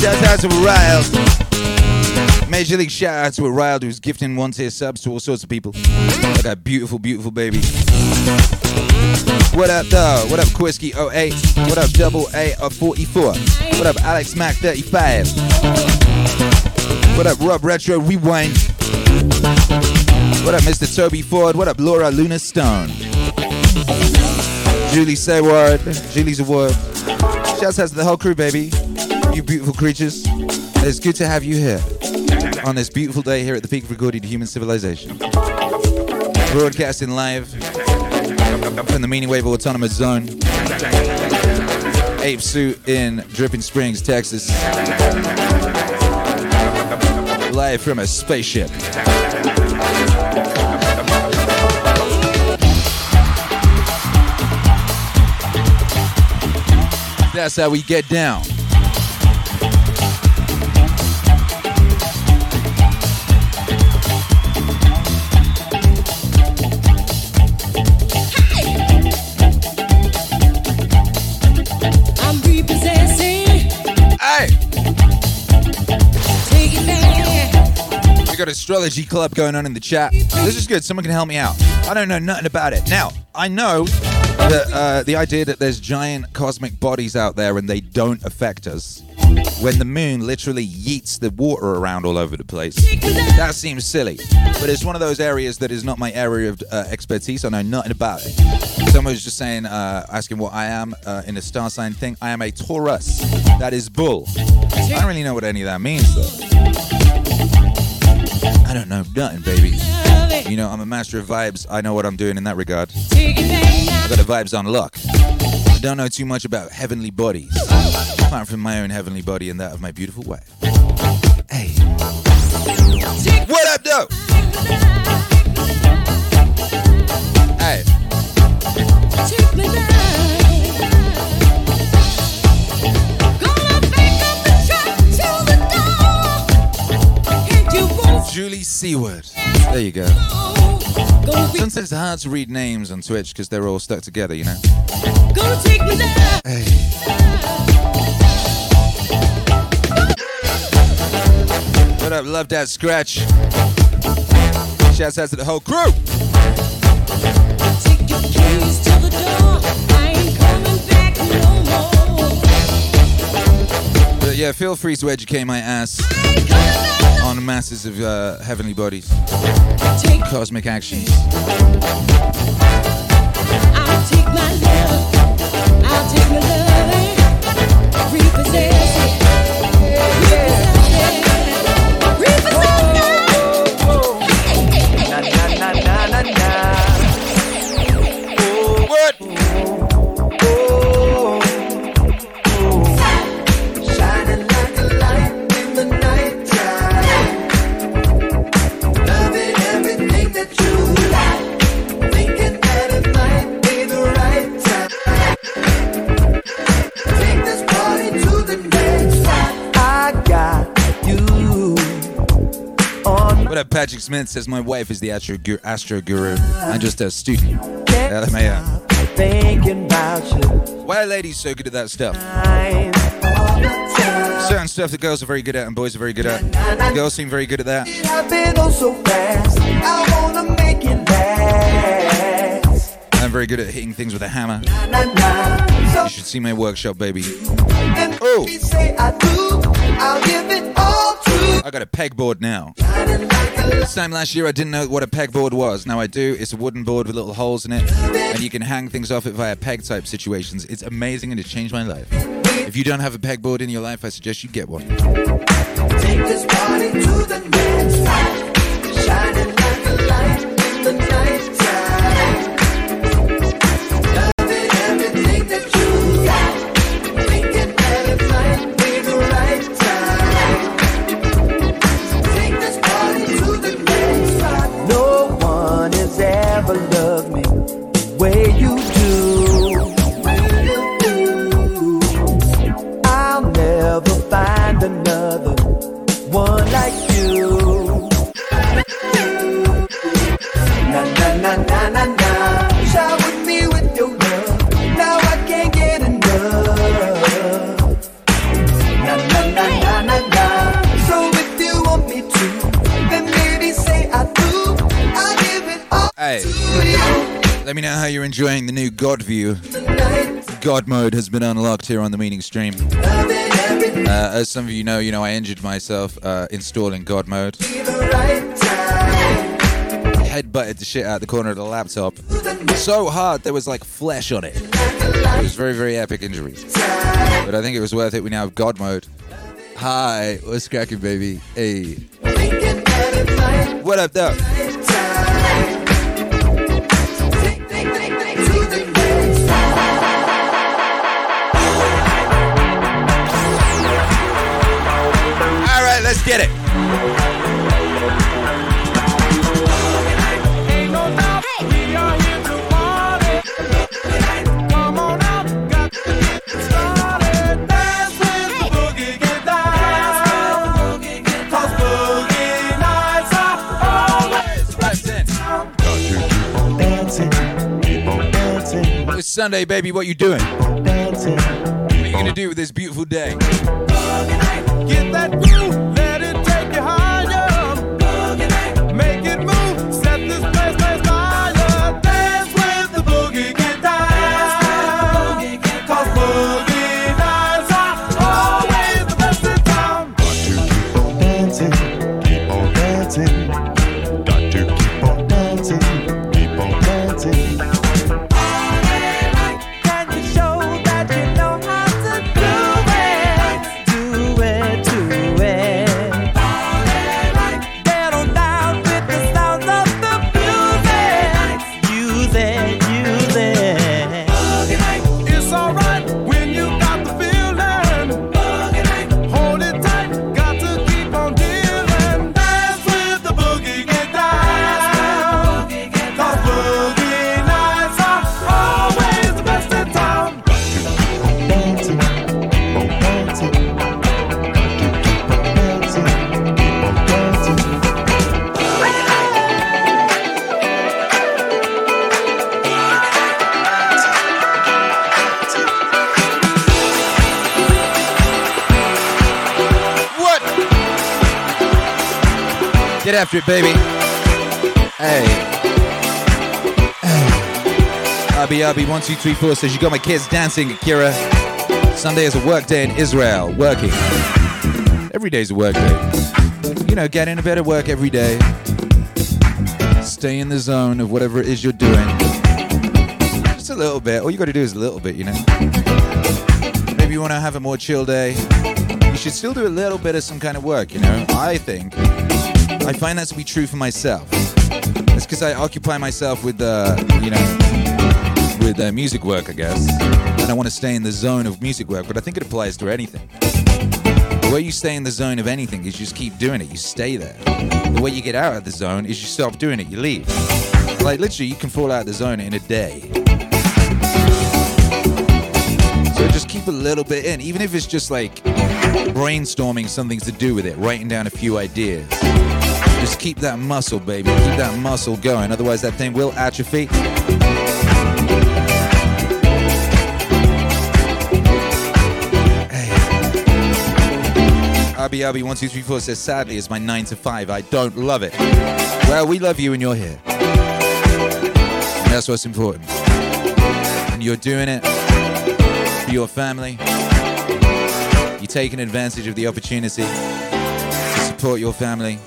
Shout out to Riles. Major League shout out to Riled, who's gifting one-tier subs to all sorts of people. Look at that beautiful, beautiful baby. What up, though? What up, Quisky08? What up, Double A44? What up, Alex Mac35? What up, Rob Retro Rewind? What up, Mr. Toby Ford? What up, Laura Luna Stone? Julie Sayward, Julie's Award. Shouts out to the whole crew, baby. You beautiful creatures. It's good to have you here on this beautiful day here at the peak of recorded human civilization. Broadcasting live from the Meaningwave Autonomous Zone. Ape Suit in Dripping Springs, Texas. Live from a spaceship. That's how we get down. Got astrology club going on in the chat. This is good. Someone can help me out. I don't know nothing about it. Now, I know that the idea that there's giant cosmic bodies out there and they don't affect us when the moon literally yeets the water around all over the place. That seems silly, but it's one of those areas that is not my area of expertise. I know nothing about it. Someone was just saying, asking what I am in a star sign thing. I am a Taurus. That is bull. I don't really know what any of that means, though. I don't know nothing, baby. You know, I'm a master of vibes. I know what I'm doing in that regard. I got the vibes on lock. I don't know too much about heavenly bodies, apart from my own heavenly body and that of my beautiful wife. Hey. What up, though? Hey. Julie Seaward. There you go. Sometimes it's hard to read names on Twitch because they're all stuck together, you know. Hey. Shout out, Love Dad Scratch. Shouts out to the whole crew. Take your keys to the door. I ain't coming back no more. But yeah, feel free to educate my ass on masses of heavenly bodies, cosmic actions. I'll take my love. I'll take my love and repossess it. Patrick Smith says my wife is the astro guru. I'm just a student. Why are ladies so good at that stuff? Certain stuff that girls are very good at and boys are very good at. Girls seem very good at that. I'm very good at hitting things with a hammer. You should see my workshop, baby. Oh! I got a pegboard now. This time last year I didn't know what a pegboard was. Now I do. It's a wooden board with little holes in it, and you can hang things off it via peg type situations. It's amazing and it changed my life. If you don't have a pegboard in your life, I suggest you get one. Take this party to the next time. Shining like a light in the night time. Let me know how you're enjoying the new God view. God mode has been unlocked here on the Meaning stream. As some of you know, I injured myself installing God mode. Headbutted the shit out the corner of the laptop so hard there was like flesh on it. It was very, very epic injury. But I think it was worth it. We now have God mode. Hi, what's cracking, baby? Hey. What up, though? Let's get it. It's Sunday, baby. What you doing? What are you gonna do with this beautiful day? Get that groove. Boogie. Get after it, baby. Hey. Abby1234 says, you got my kids dancing, Akira. Sunday is a work day in Israel. Working. Every day's a work day. You know, get into bed at work every day. Stay in the zone of whatever it is you're doing. Just a little bit. All you got to do is a little bit, you know. Maybe you want to have a more chill day. You should still do a little bit of some kind of work, you know. I think. I find that to be true for myself. It's because I occupy myself with, music work, I guess. And I want to stay in the zone of music work, but I think it applies to anything. The way you stay in the zone of anything is you just keep doing it. You stay there. The way you get out of the zone is you stop doing it. You leave. Like, literally, you can fall out of the zone in a day. So just keep a little bit in, even if it's just like brainstorming something to do with it, writing down a few ideas. Just keep that muscle, baby. Keep that muscle going. Otherwise, that thing will atrophy. Hey. RBRB1234 says, sadly, it's my 9 to 5. I don't love it. Well, we love you and you're here. And that's what's important. And you're doing it for your family. You're taking advantage of the opportunity to support your family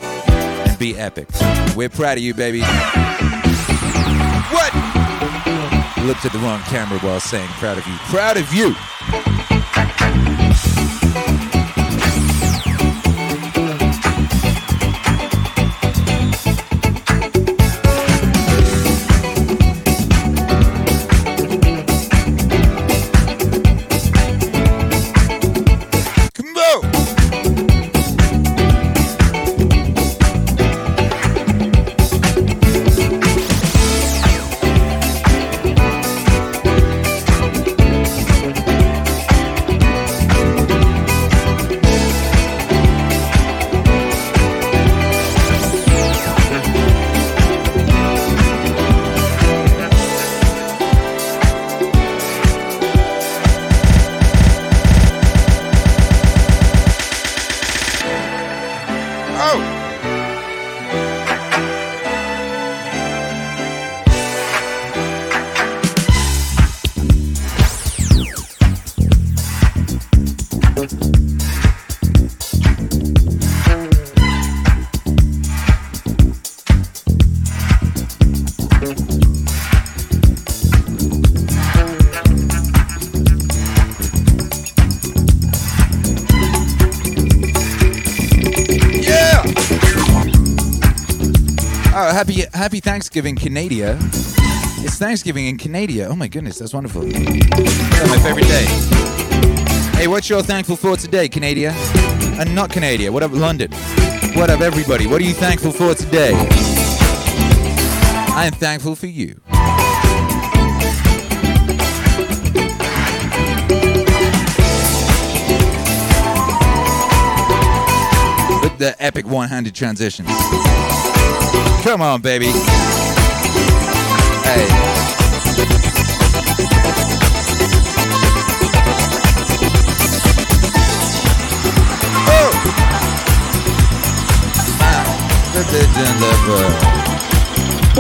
and be epic. We're proud of you, baby. What? Looked at the wrong camera while saying proud of you. Proud of you. Happy Thanksgiving, Canada. It's Thanksgiving in Canada. Oh my goodness, that's wonderful. That's my favorite day. Hey, what you're thankful for today, Canada? And not Canada. What up, London? What up, everybody? What are you thankful for today? I am thankful for you. With the epic one-handed transitions. Come on, baby. Hey. Well,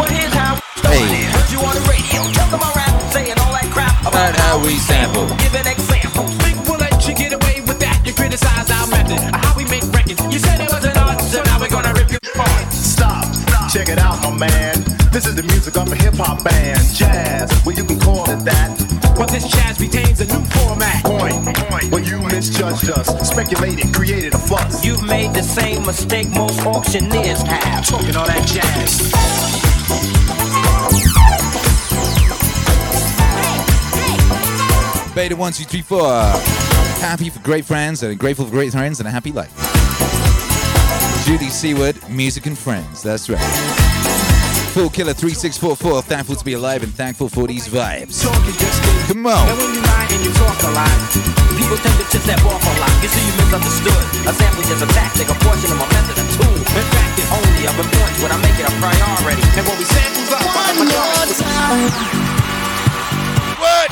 here's how hey. Heard you on the radio, tell them I rap, saying all that crap about how we sample. Give an example. Think we'll let you get away with that. You criticize our method, how we make records. You said it wasn't art, so now we're gonna rip you apart. Stop, check it out, my man. This is the music of a hip-hop band. Jazz, well, you can call it that. But this jazz retains a new format. Point. Well, you misjudged us, speculated, created a fuss. You've made the same mistake most auctioneers have. Talking all that jazz. Hey. Beta1234. Happy for great friends and grateful for great friends and a happy life. Judy Seward, music and friends. That's right. Full Killer 3644, thankful to be alive and thankful for these vibes. Come on. And when you lie and you talk a lot, people tend to tip that ball a lot. You see, you misunderstood. A sample is a tactic, a portion of my method, a tool. In fact, it only of importance when I make it a priority. And when we samples up, one more time. What?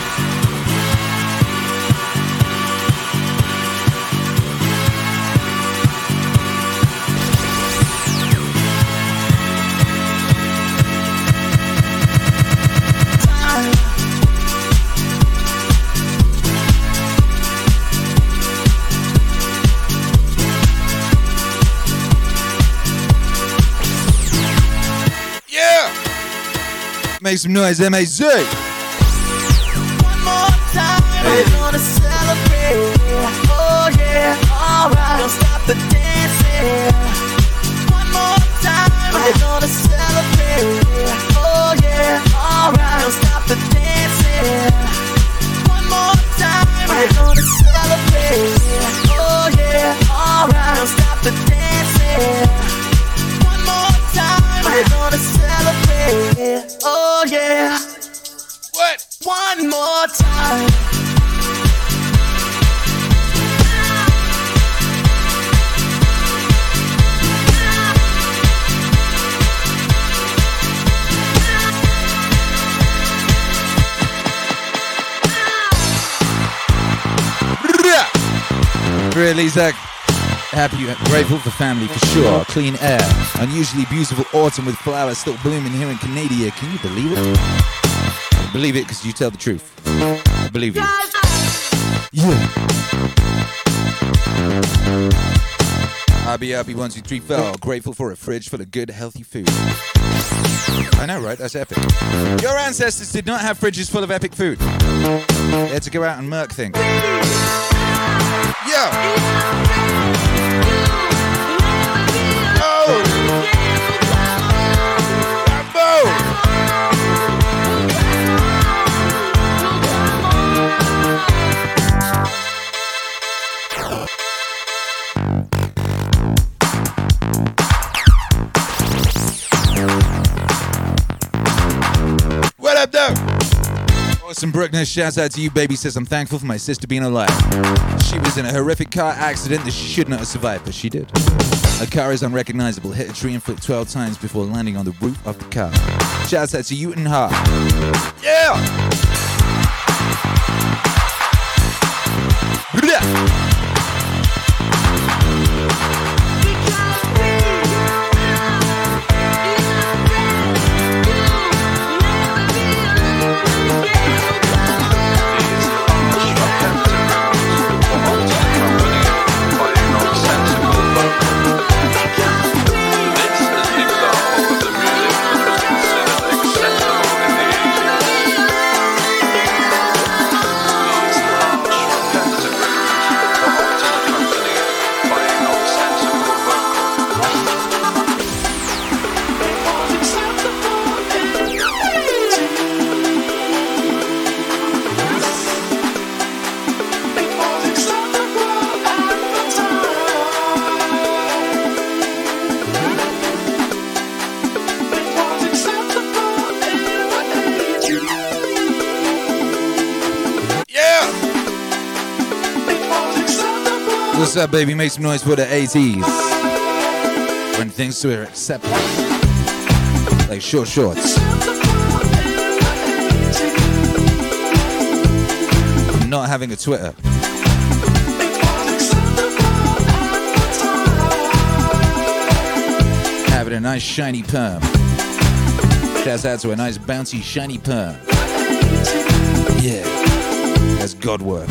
Make some noise, MAZ. One more time, hey. We're gonna celebrate. Oh yeah, alright, don't stop the dancing. One more time, we're gonna celebrate. Oh yeah, alright, don't stop the dancing. One more time, we're gonna celebrate. Oh yeah, alright, don't stop the dancing. We're gonna celebrate, oh yeah. What? One more time. Really, Zach? Happy, grateful for family for sure, clean air, unusually beautiful autumn with flowers still blooming here in Canada. Can you believe it? I believe it because you tell the truth. I believe you. Yeah. Happy, happy, 1, 2, 3, 4. Grateful for a fridge full of good, healthy food. I know, right? That's epic. Your ancestors did not have fridges full of epic food. They had to go out and murk things. Yeah. What up, though? Awesome Bruckner, shout out to you, baby. Says, I'm thankful for my sister being alive. She was in a horrific car accident that she should not have survived, but she did. Her car is unrecognizable, hit a tree and flipped 12 times before landing on the roof of the car. Shout out to you and her. Yeah! What's up, baby? Make some noise for the 80s. When things were accepted. Like short shorts. I'm not having a Twitter. Having a nice shiny perm. Shouts out to a nice bouncy shiny perm. Yeah. That's God work.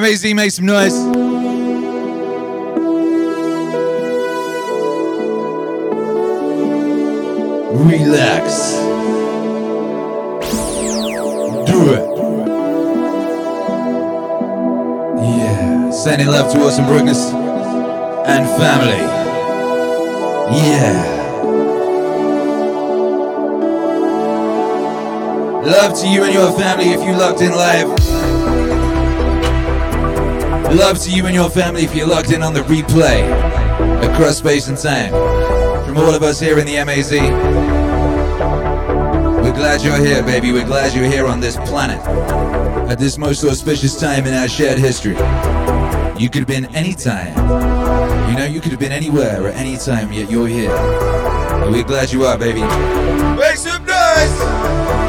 MAZ, make some noise. Relax. Do it. Yeah. Sending love to Awesome Brookness and family. Yeah. Love to you and your family if you locked in live. Love to you and your family if you're locked in on the replay across space and time. From all of us here in the MAZ, we're glad you're here, baby. We're glad you're here on this planet at this most auspicious time in our shared history. You could have been any time, you know, you could have been anywhere at any time, yet you're here. But we're glad you are, baby. Make some noise!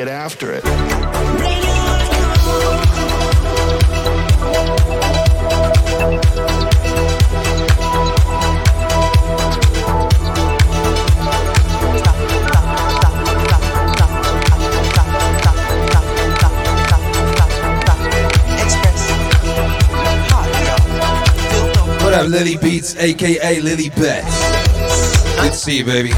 After it. What up, Lily Beats, aka Lily Betts? Good to see you, baby.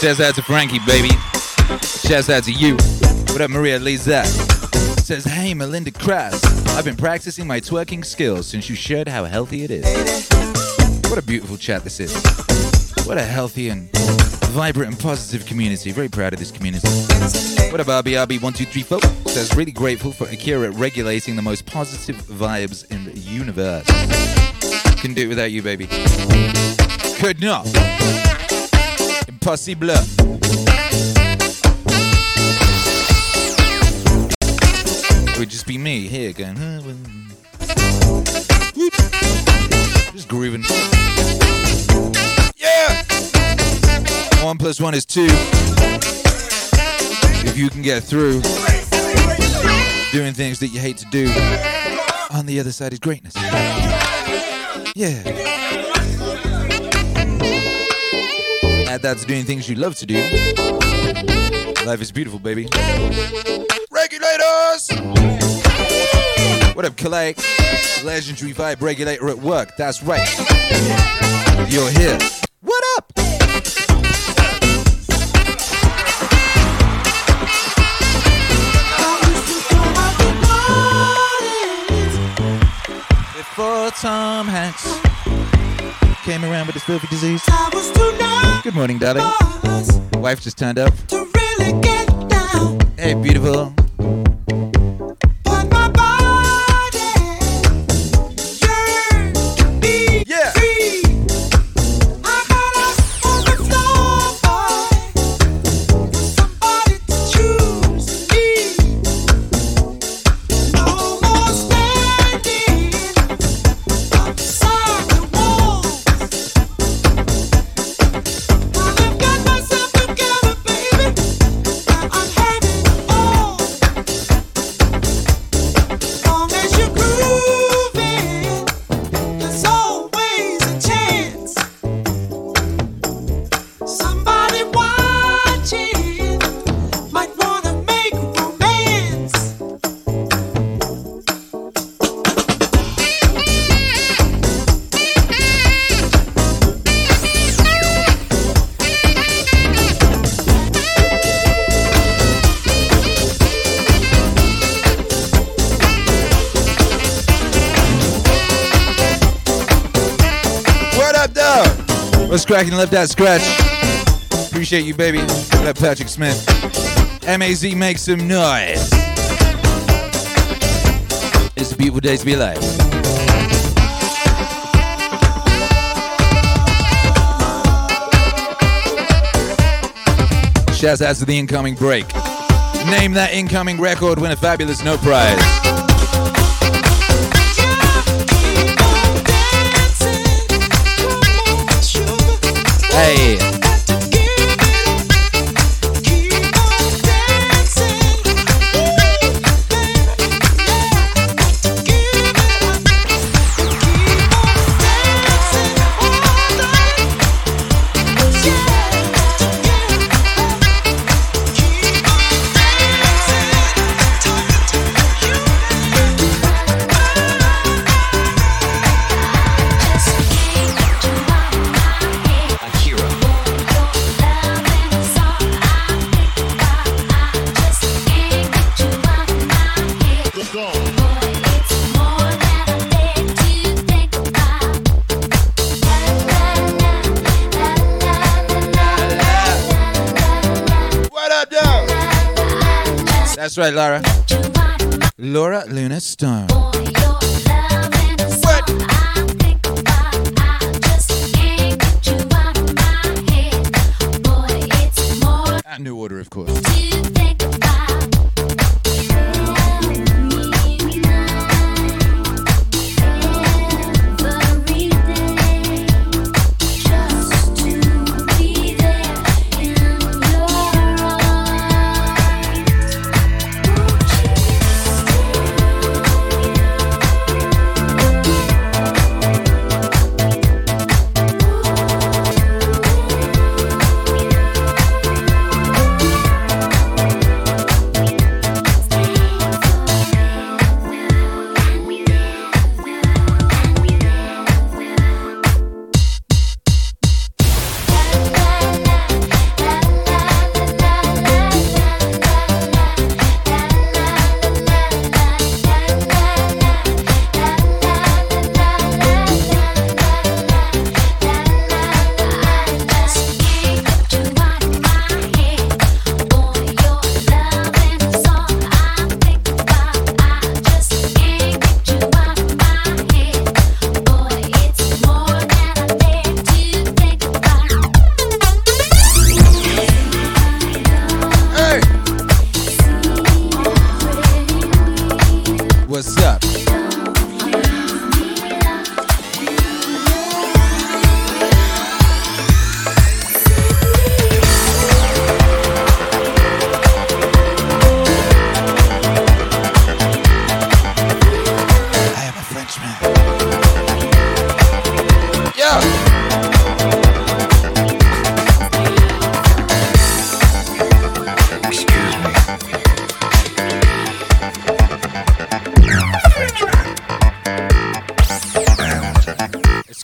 Shouts out to Frankie, baby. Shouts out to you. What up, Maria Lisa? Says, hey, Melinda Crass. I've been practicing my twerking skills since you shared how healthy it is. What a beautiful chat this is. What a healthy and vibrant and positive community. Very proud of this community. What up, RBRB1234? Says, really grateful for Akira regulating the most positive vibes in the universe. Couldn't do it without you, baby. Could not. Impossible. It would just be me here going, just grooving. Yeah! 1 + 1 is 2. If you can get through doing things that you hate to do, on the other side is greatness. Yeah. that's doing things you love to do. Life is beautiful, baby. Regulators! What up, Kalike? Legendary vibe regulator at work. That's right. You're here. What up? Before Tom Hanks came around with his filthy disease. Good morning, darling. Wife just turned up. Really get down. Hey, beautiful. Cracking left that scratch. Appreciate you, baby. That Patrick Smith. MAZ, make some noise. It's a beautiful day to be alive. Shouts out to the incoming break. Name that incoming record, win a fabulous note prize. Hey. That's right, Laura. Laura Luna Stone. At New Order, of course.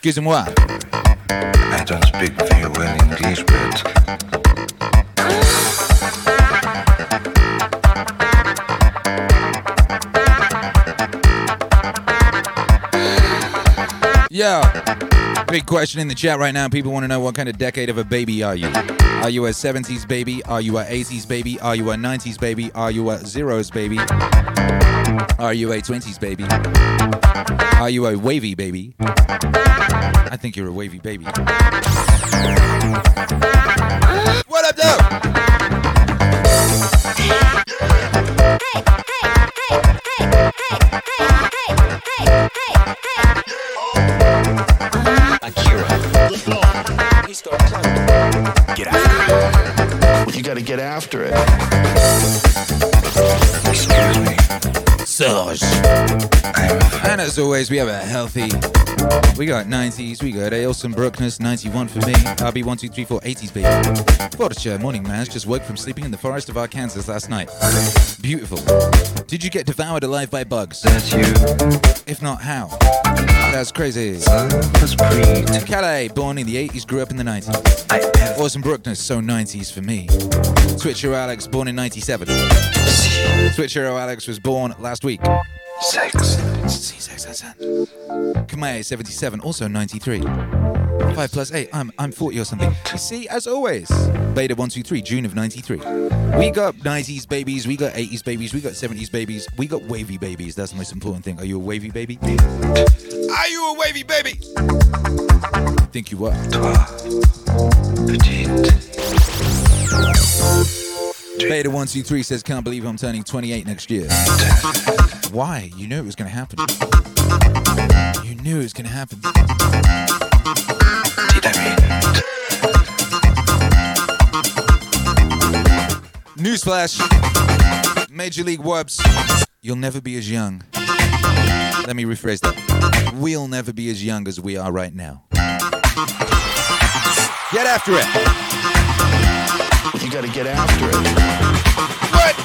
excusez-moi. I don't speak very well English, but... Yo, big question in the chat right now. People want to know, what kind of decade of a baby are you? Are you a 70s baby? Are you a 80s baby? Are you a 90s baby? Are you a zeros baby? Are you a 20s baby? Are you a wavy baby? I think you're a wavy baby. What up, though? Hey, hey, hey, hey, hey, hey. Get after it. You gotta get after it. Excuse me. Serge. And as always, we have a healthy. We got 90s, we got Ailson Brookness, 91 for me. RB1234, 80s baby. Fortune, morning man, just woke from sleeping in the forest of Arkansas last night. Beautiful. Did you get devoured alive by bugs? That's you. If not, how? That's crazy. Calais, born in the 80s, grew up in the 90s. Ailson Brookness, so 90s for me. Twitchero Alex, born in 97. Twitchero Alex was born last week. Kamei 77, also 93. 5 plus 8, I'm 40 or something. You see, as always, Beta 123, June of 93. We got 90s babies, we got 80s babies, we got 70s babies, we got wavy babies. That's the most important thing. Are you a wavy baby? Are you a wavy baby? I think you are. Beta 123 says, can't believe I'm turning 28 next year. Why? You knew it was going to happen. You knew it was going to happen. Did I mean? Newsflash. Major League Wubs. You'll never be as young. Let me rephrase that. We'll never be as young as we are right now. Get after it. You got to get after it. What?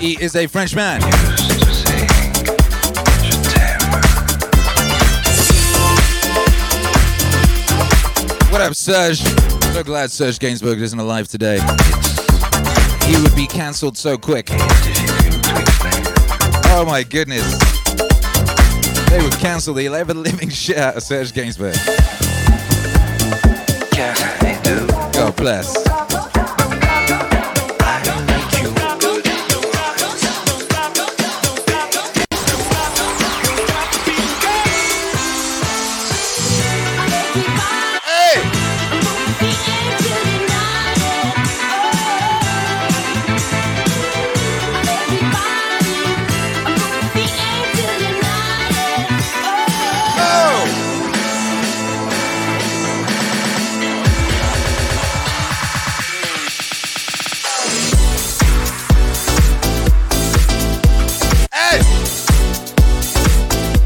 He is a Frenchman. What up, Serge? So glad Serge Gainsbourg isn't alive today. He would be cancelled so quick. Oh my goodness. They would cancel the ever-living shit out of Serge Gainsbourg. God bless.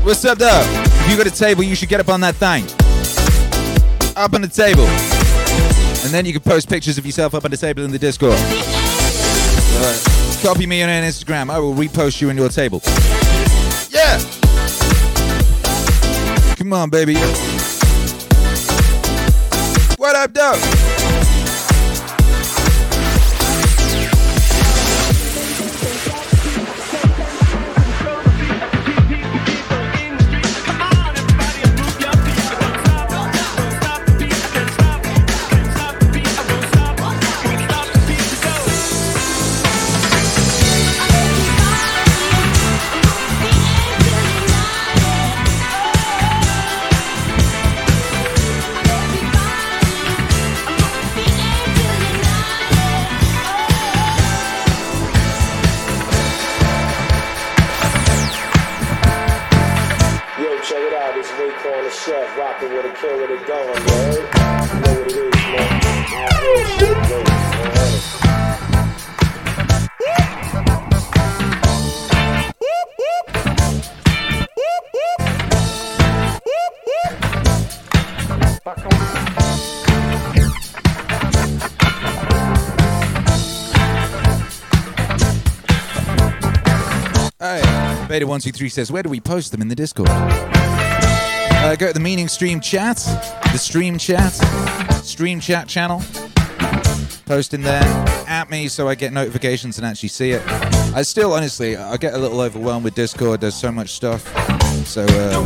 What's up, though? If you got a table, you should get up on that thing. Up on the table. And then you can post pictures of yourself up on the table in the Discord. Copy me on Instagram. I will repost you in your table. Yeah! Come on, baby. What up, though? Check it out, it's Ray calling the chef, rocking with a killer, they going, right? You know what it is, man. Beta123 says, where do we post them in the Discord? Go to the Meaning Stream Chat, the Stream Chat channel. Post in there, at me so I get notifications and actually see it. I still, honestly, I get a little overwhelmed with Discord. There's so much stuff. So,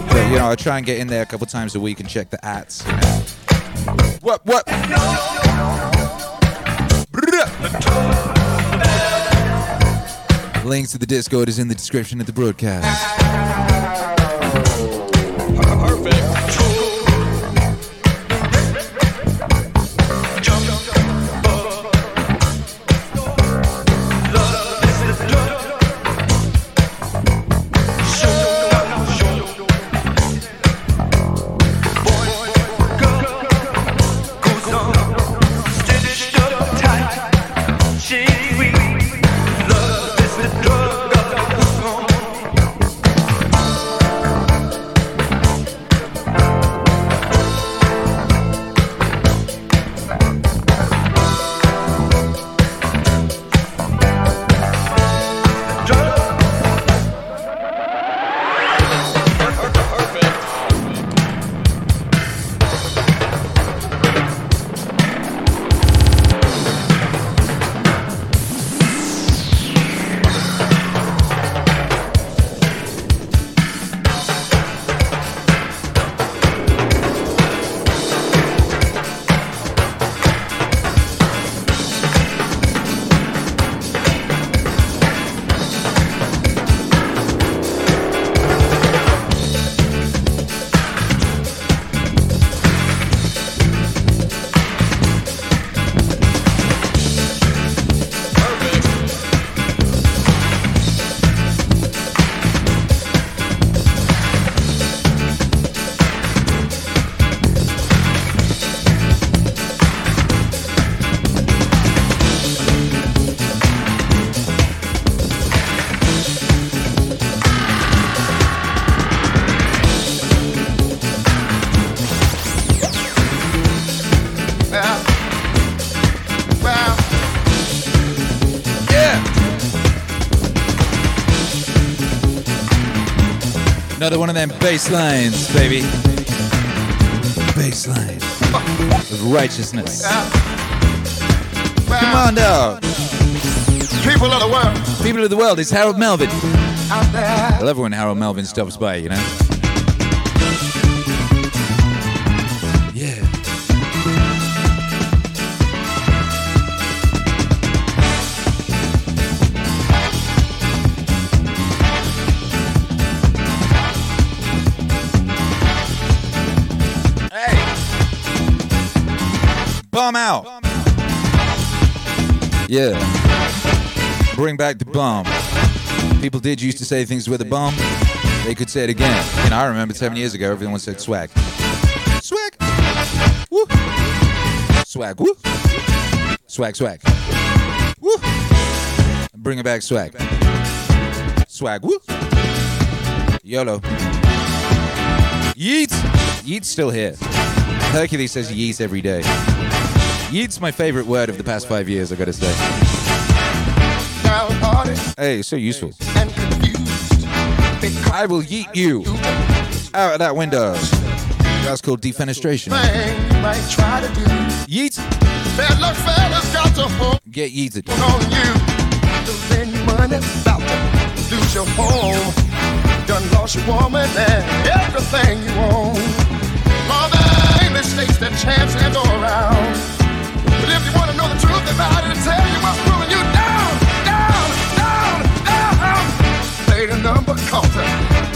but, you know, I try and get in there a couple times a week and check the ads. You know. What? Bruh. Links to the Discord is in the description of the broadcast. Another one of them bass lines, baby. Bass line of righteousness. Come on now. People of the world. People of the world, it's Harold Melvin. I love it when Harold Melvin stops by, you know. Out. Yeah. Bring back the bomb. People did used to say things with a bomb. They could say it again. And I remember 7 years ago, everyone said swag. Swag. Woo. Swag. Woo. Swag. Swag. Woo. Bring it back, swag. Swag. Woo. YOLO. Yeet. Yeet's still here. Hercules says yeet every day. Yeet's my favorite word of the past 5 years, I gotta say. Hey, it's so useful. I will yeet you out of that window. That's called defenestration. Yeet. Get yeeted. If you want to know the truth about it, tell you what's pulling you down, down, down, down. Play the number counter,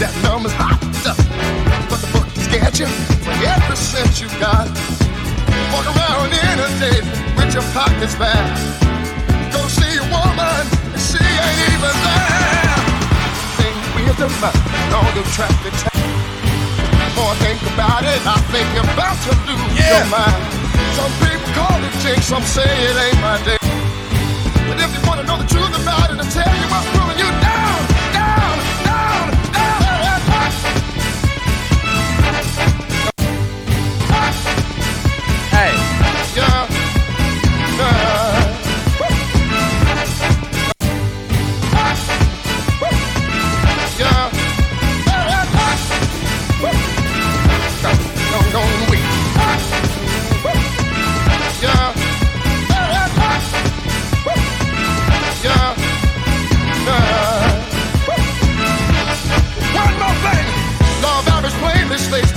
that number's hot stuff. But the book is scared you for every cent you got. Walk around in a day with your pockets back. Go see a woman, and she ain't even there. Think with the mind on the traffic. The more I think about it, I think you're about to lose your mind. Some people call it jinx, some say it ain't my day. But if you want to know the truth about it, I'll tell you what's pulling you down, down, down, down. Hey. Yeah.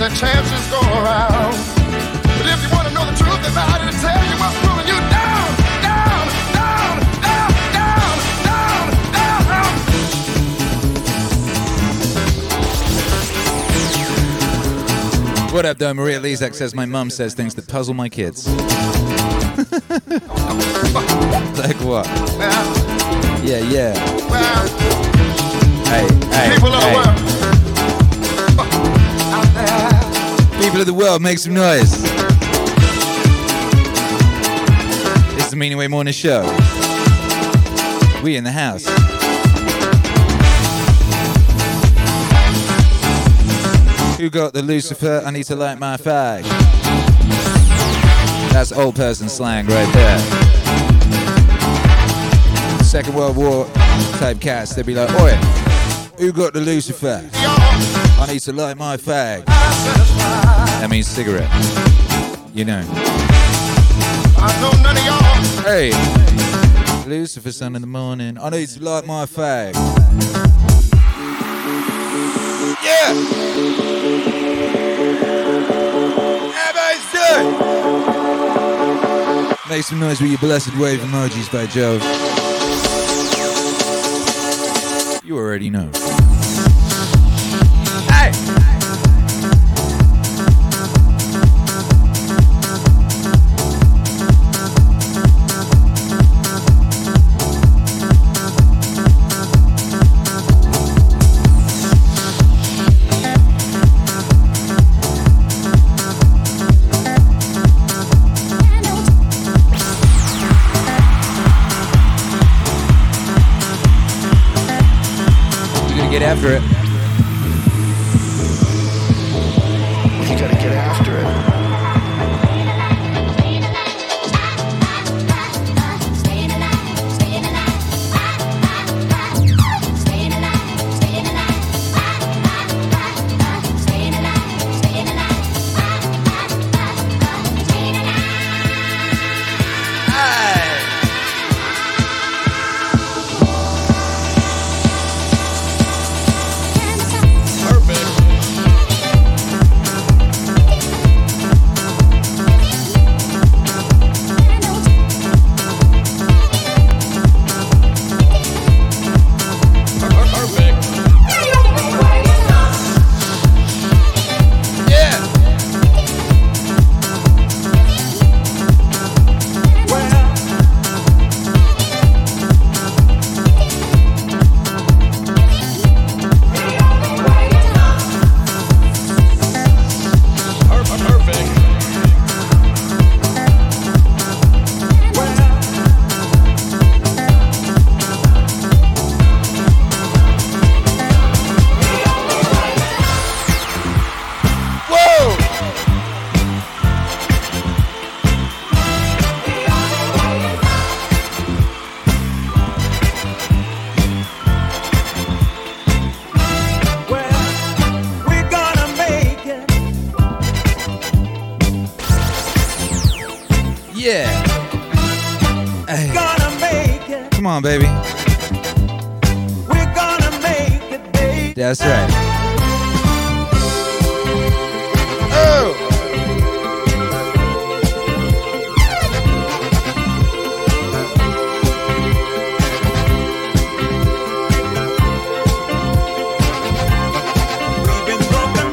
That chances go around. But if you want to know the truth about it, tell you what's pulling you down, down, down, down, down, down, down, down. What up, though? Maria Lezak says, my mom says things that puzzle my kids. Like what? Yeah, yeah. Hey, hey, people of the world. People of the world, make some noise. It's the Meaningwave Morning Show. We in the house. Who got the Lucifer? I need to light my fag. That's old person slang right there. Second World War type cats, they'd be like, oi, who got the Lucifer? I need to light my fag. That means cigarette. You know. I know none of y'all. Hey. Lucifer sun in the morning. I need to light my fag. Yeah. Everybody's good. Make some noise with your blessed wave emojis, by Jove. You already know. After it. You gotta get after it. Hey. Baby. We're gonna make it, baby. That's right. We've been broken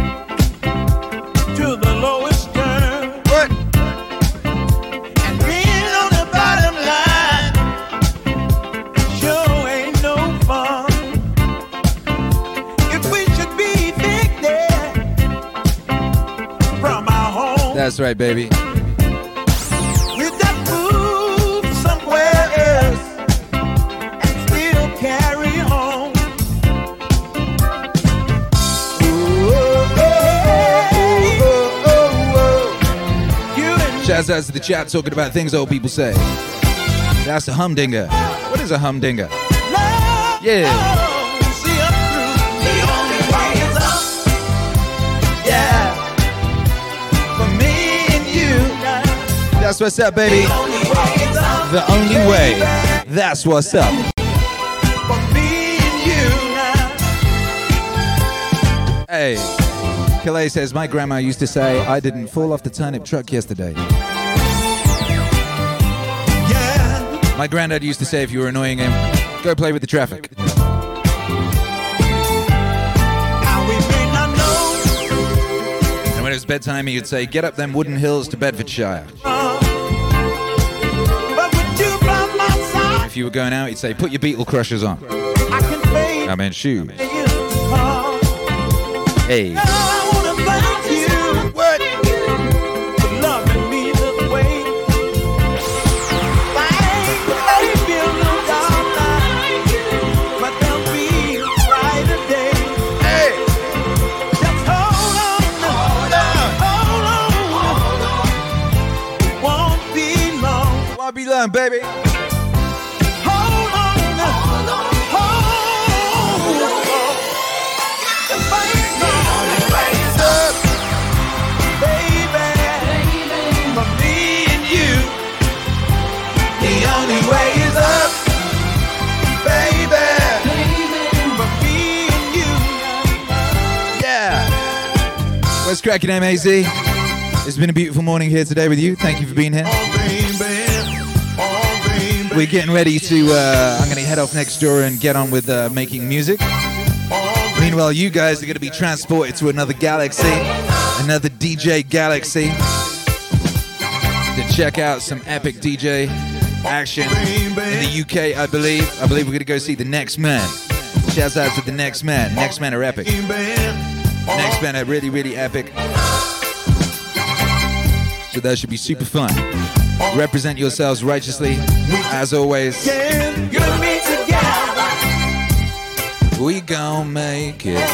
down to the lowest turn. What? That's right, baby. Shouts out to the chat talking about things old people say. That's a humdinger. What is a humdinger? Yeah. That's what's up, baby. The only way. That's what's up. Hey. Calais says, my grandma used to say, I didn't fall off the turnip truck yesterday. Yeah. My granddad used to say, if you were annoying him, go play with the traffic. And when it was bedtime, he would say, get up them wooden hills to Bedfordshire. If you were going out, he'd say, put your beetle crushers on. I mean, shoes. Hey. Baby, yeah. What's cracking, MAZ? It's been a beautiful morning here today with you. Thank you for being here. We're getting ready to, I'm going to head off next door and get on with making music. Meanwhile, you guys are going to be transported to another galaxy, another DJ galaxy, to check out some epic DJ action in the UK, I believe. I believe we're going to go see The Next Man. Shouts out to The Next Man. Next Man are epic. Next Man are really, really epic. So that should be super fun. Represent yourselves righteously, as always. We gon' make it.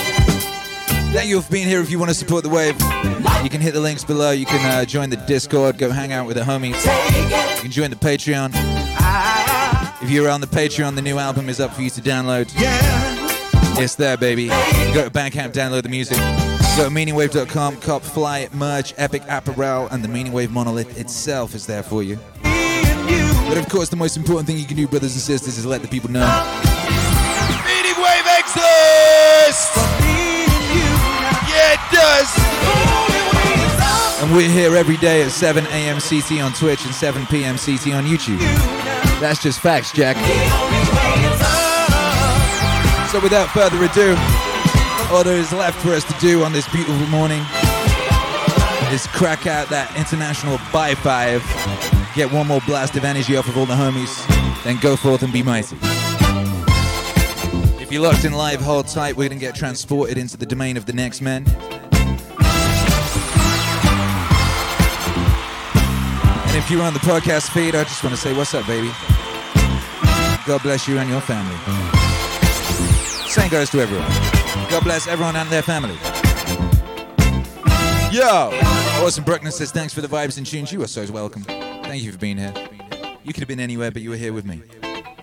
Thank you for being here. If you want to support the wave, you can hit the links below. You can join the Discord, go hang out with the homies. You can join the Patreon. If you're on the Patreon, the new album is up for you to download. It's there, baby. Go to Bandcamp, download the music. Go to meaningwave.com, cop fly, merch, epic apparel, and the Meaningwave monolith itself is there for you. But of course, the most important thing you can do, brothers and sisters, is let the people know. Meaningwave exists! Yeah, it does! And we're here every day at 7 a.m. CT on Twitch and 7 p.m. CT on YouTube. That's just facts, Jack. So without further ado, all there is left for us to do on this beautiful morning is crack out that international by five, get one more blast of energy off of all the homies, then go forth and be mighty. If you're locked in live, hold tight. We're going to get transported into the domain of the next man. And if you're on the podcast feed, I just want to say what's up, baby. God bless you and your family. Same goes to everyone. God bless everyone and their family. Yo! Awesome Bruckner says, thanks for the vibes and tunes. You are so welcome. Thank you for being here. You could have been anywhere, but you were here with me.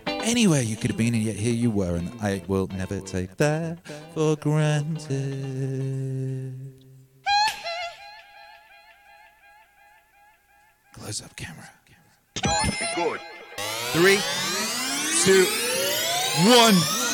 Anywhere you could have been, and yet here you were, and I will never take that for granted. Close up camera. Good. 3, 2, 1.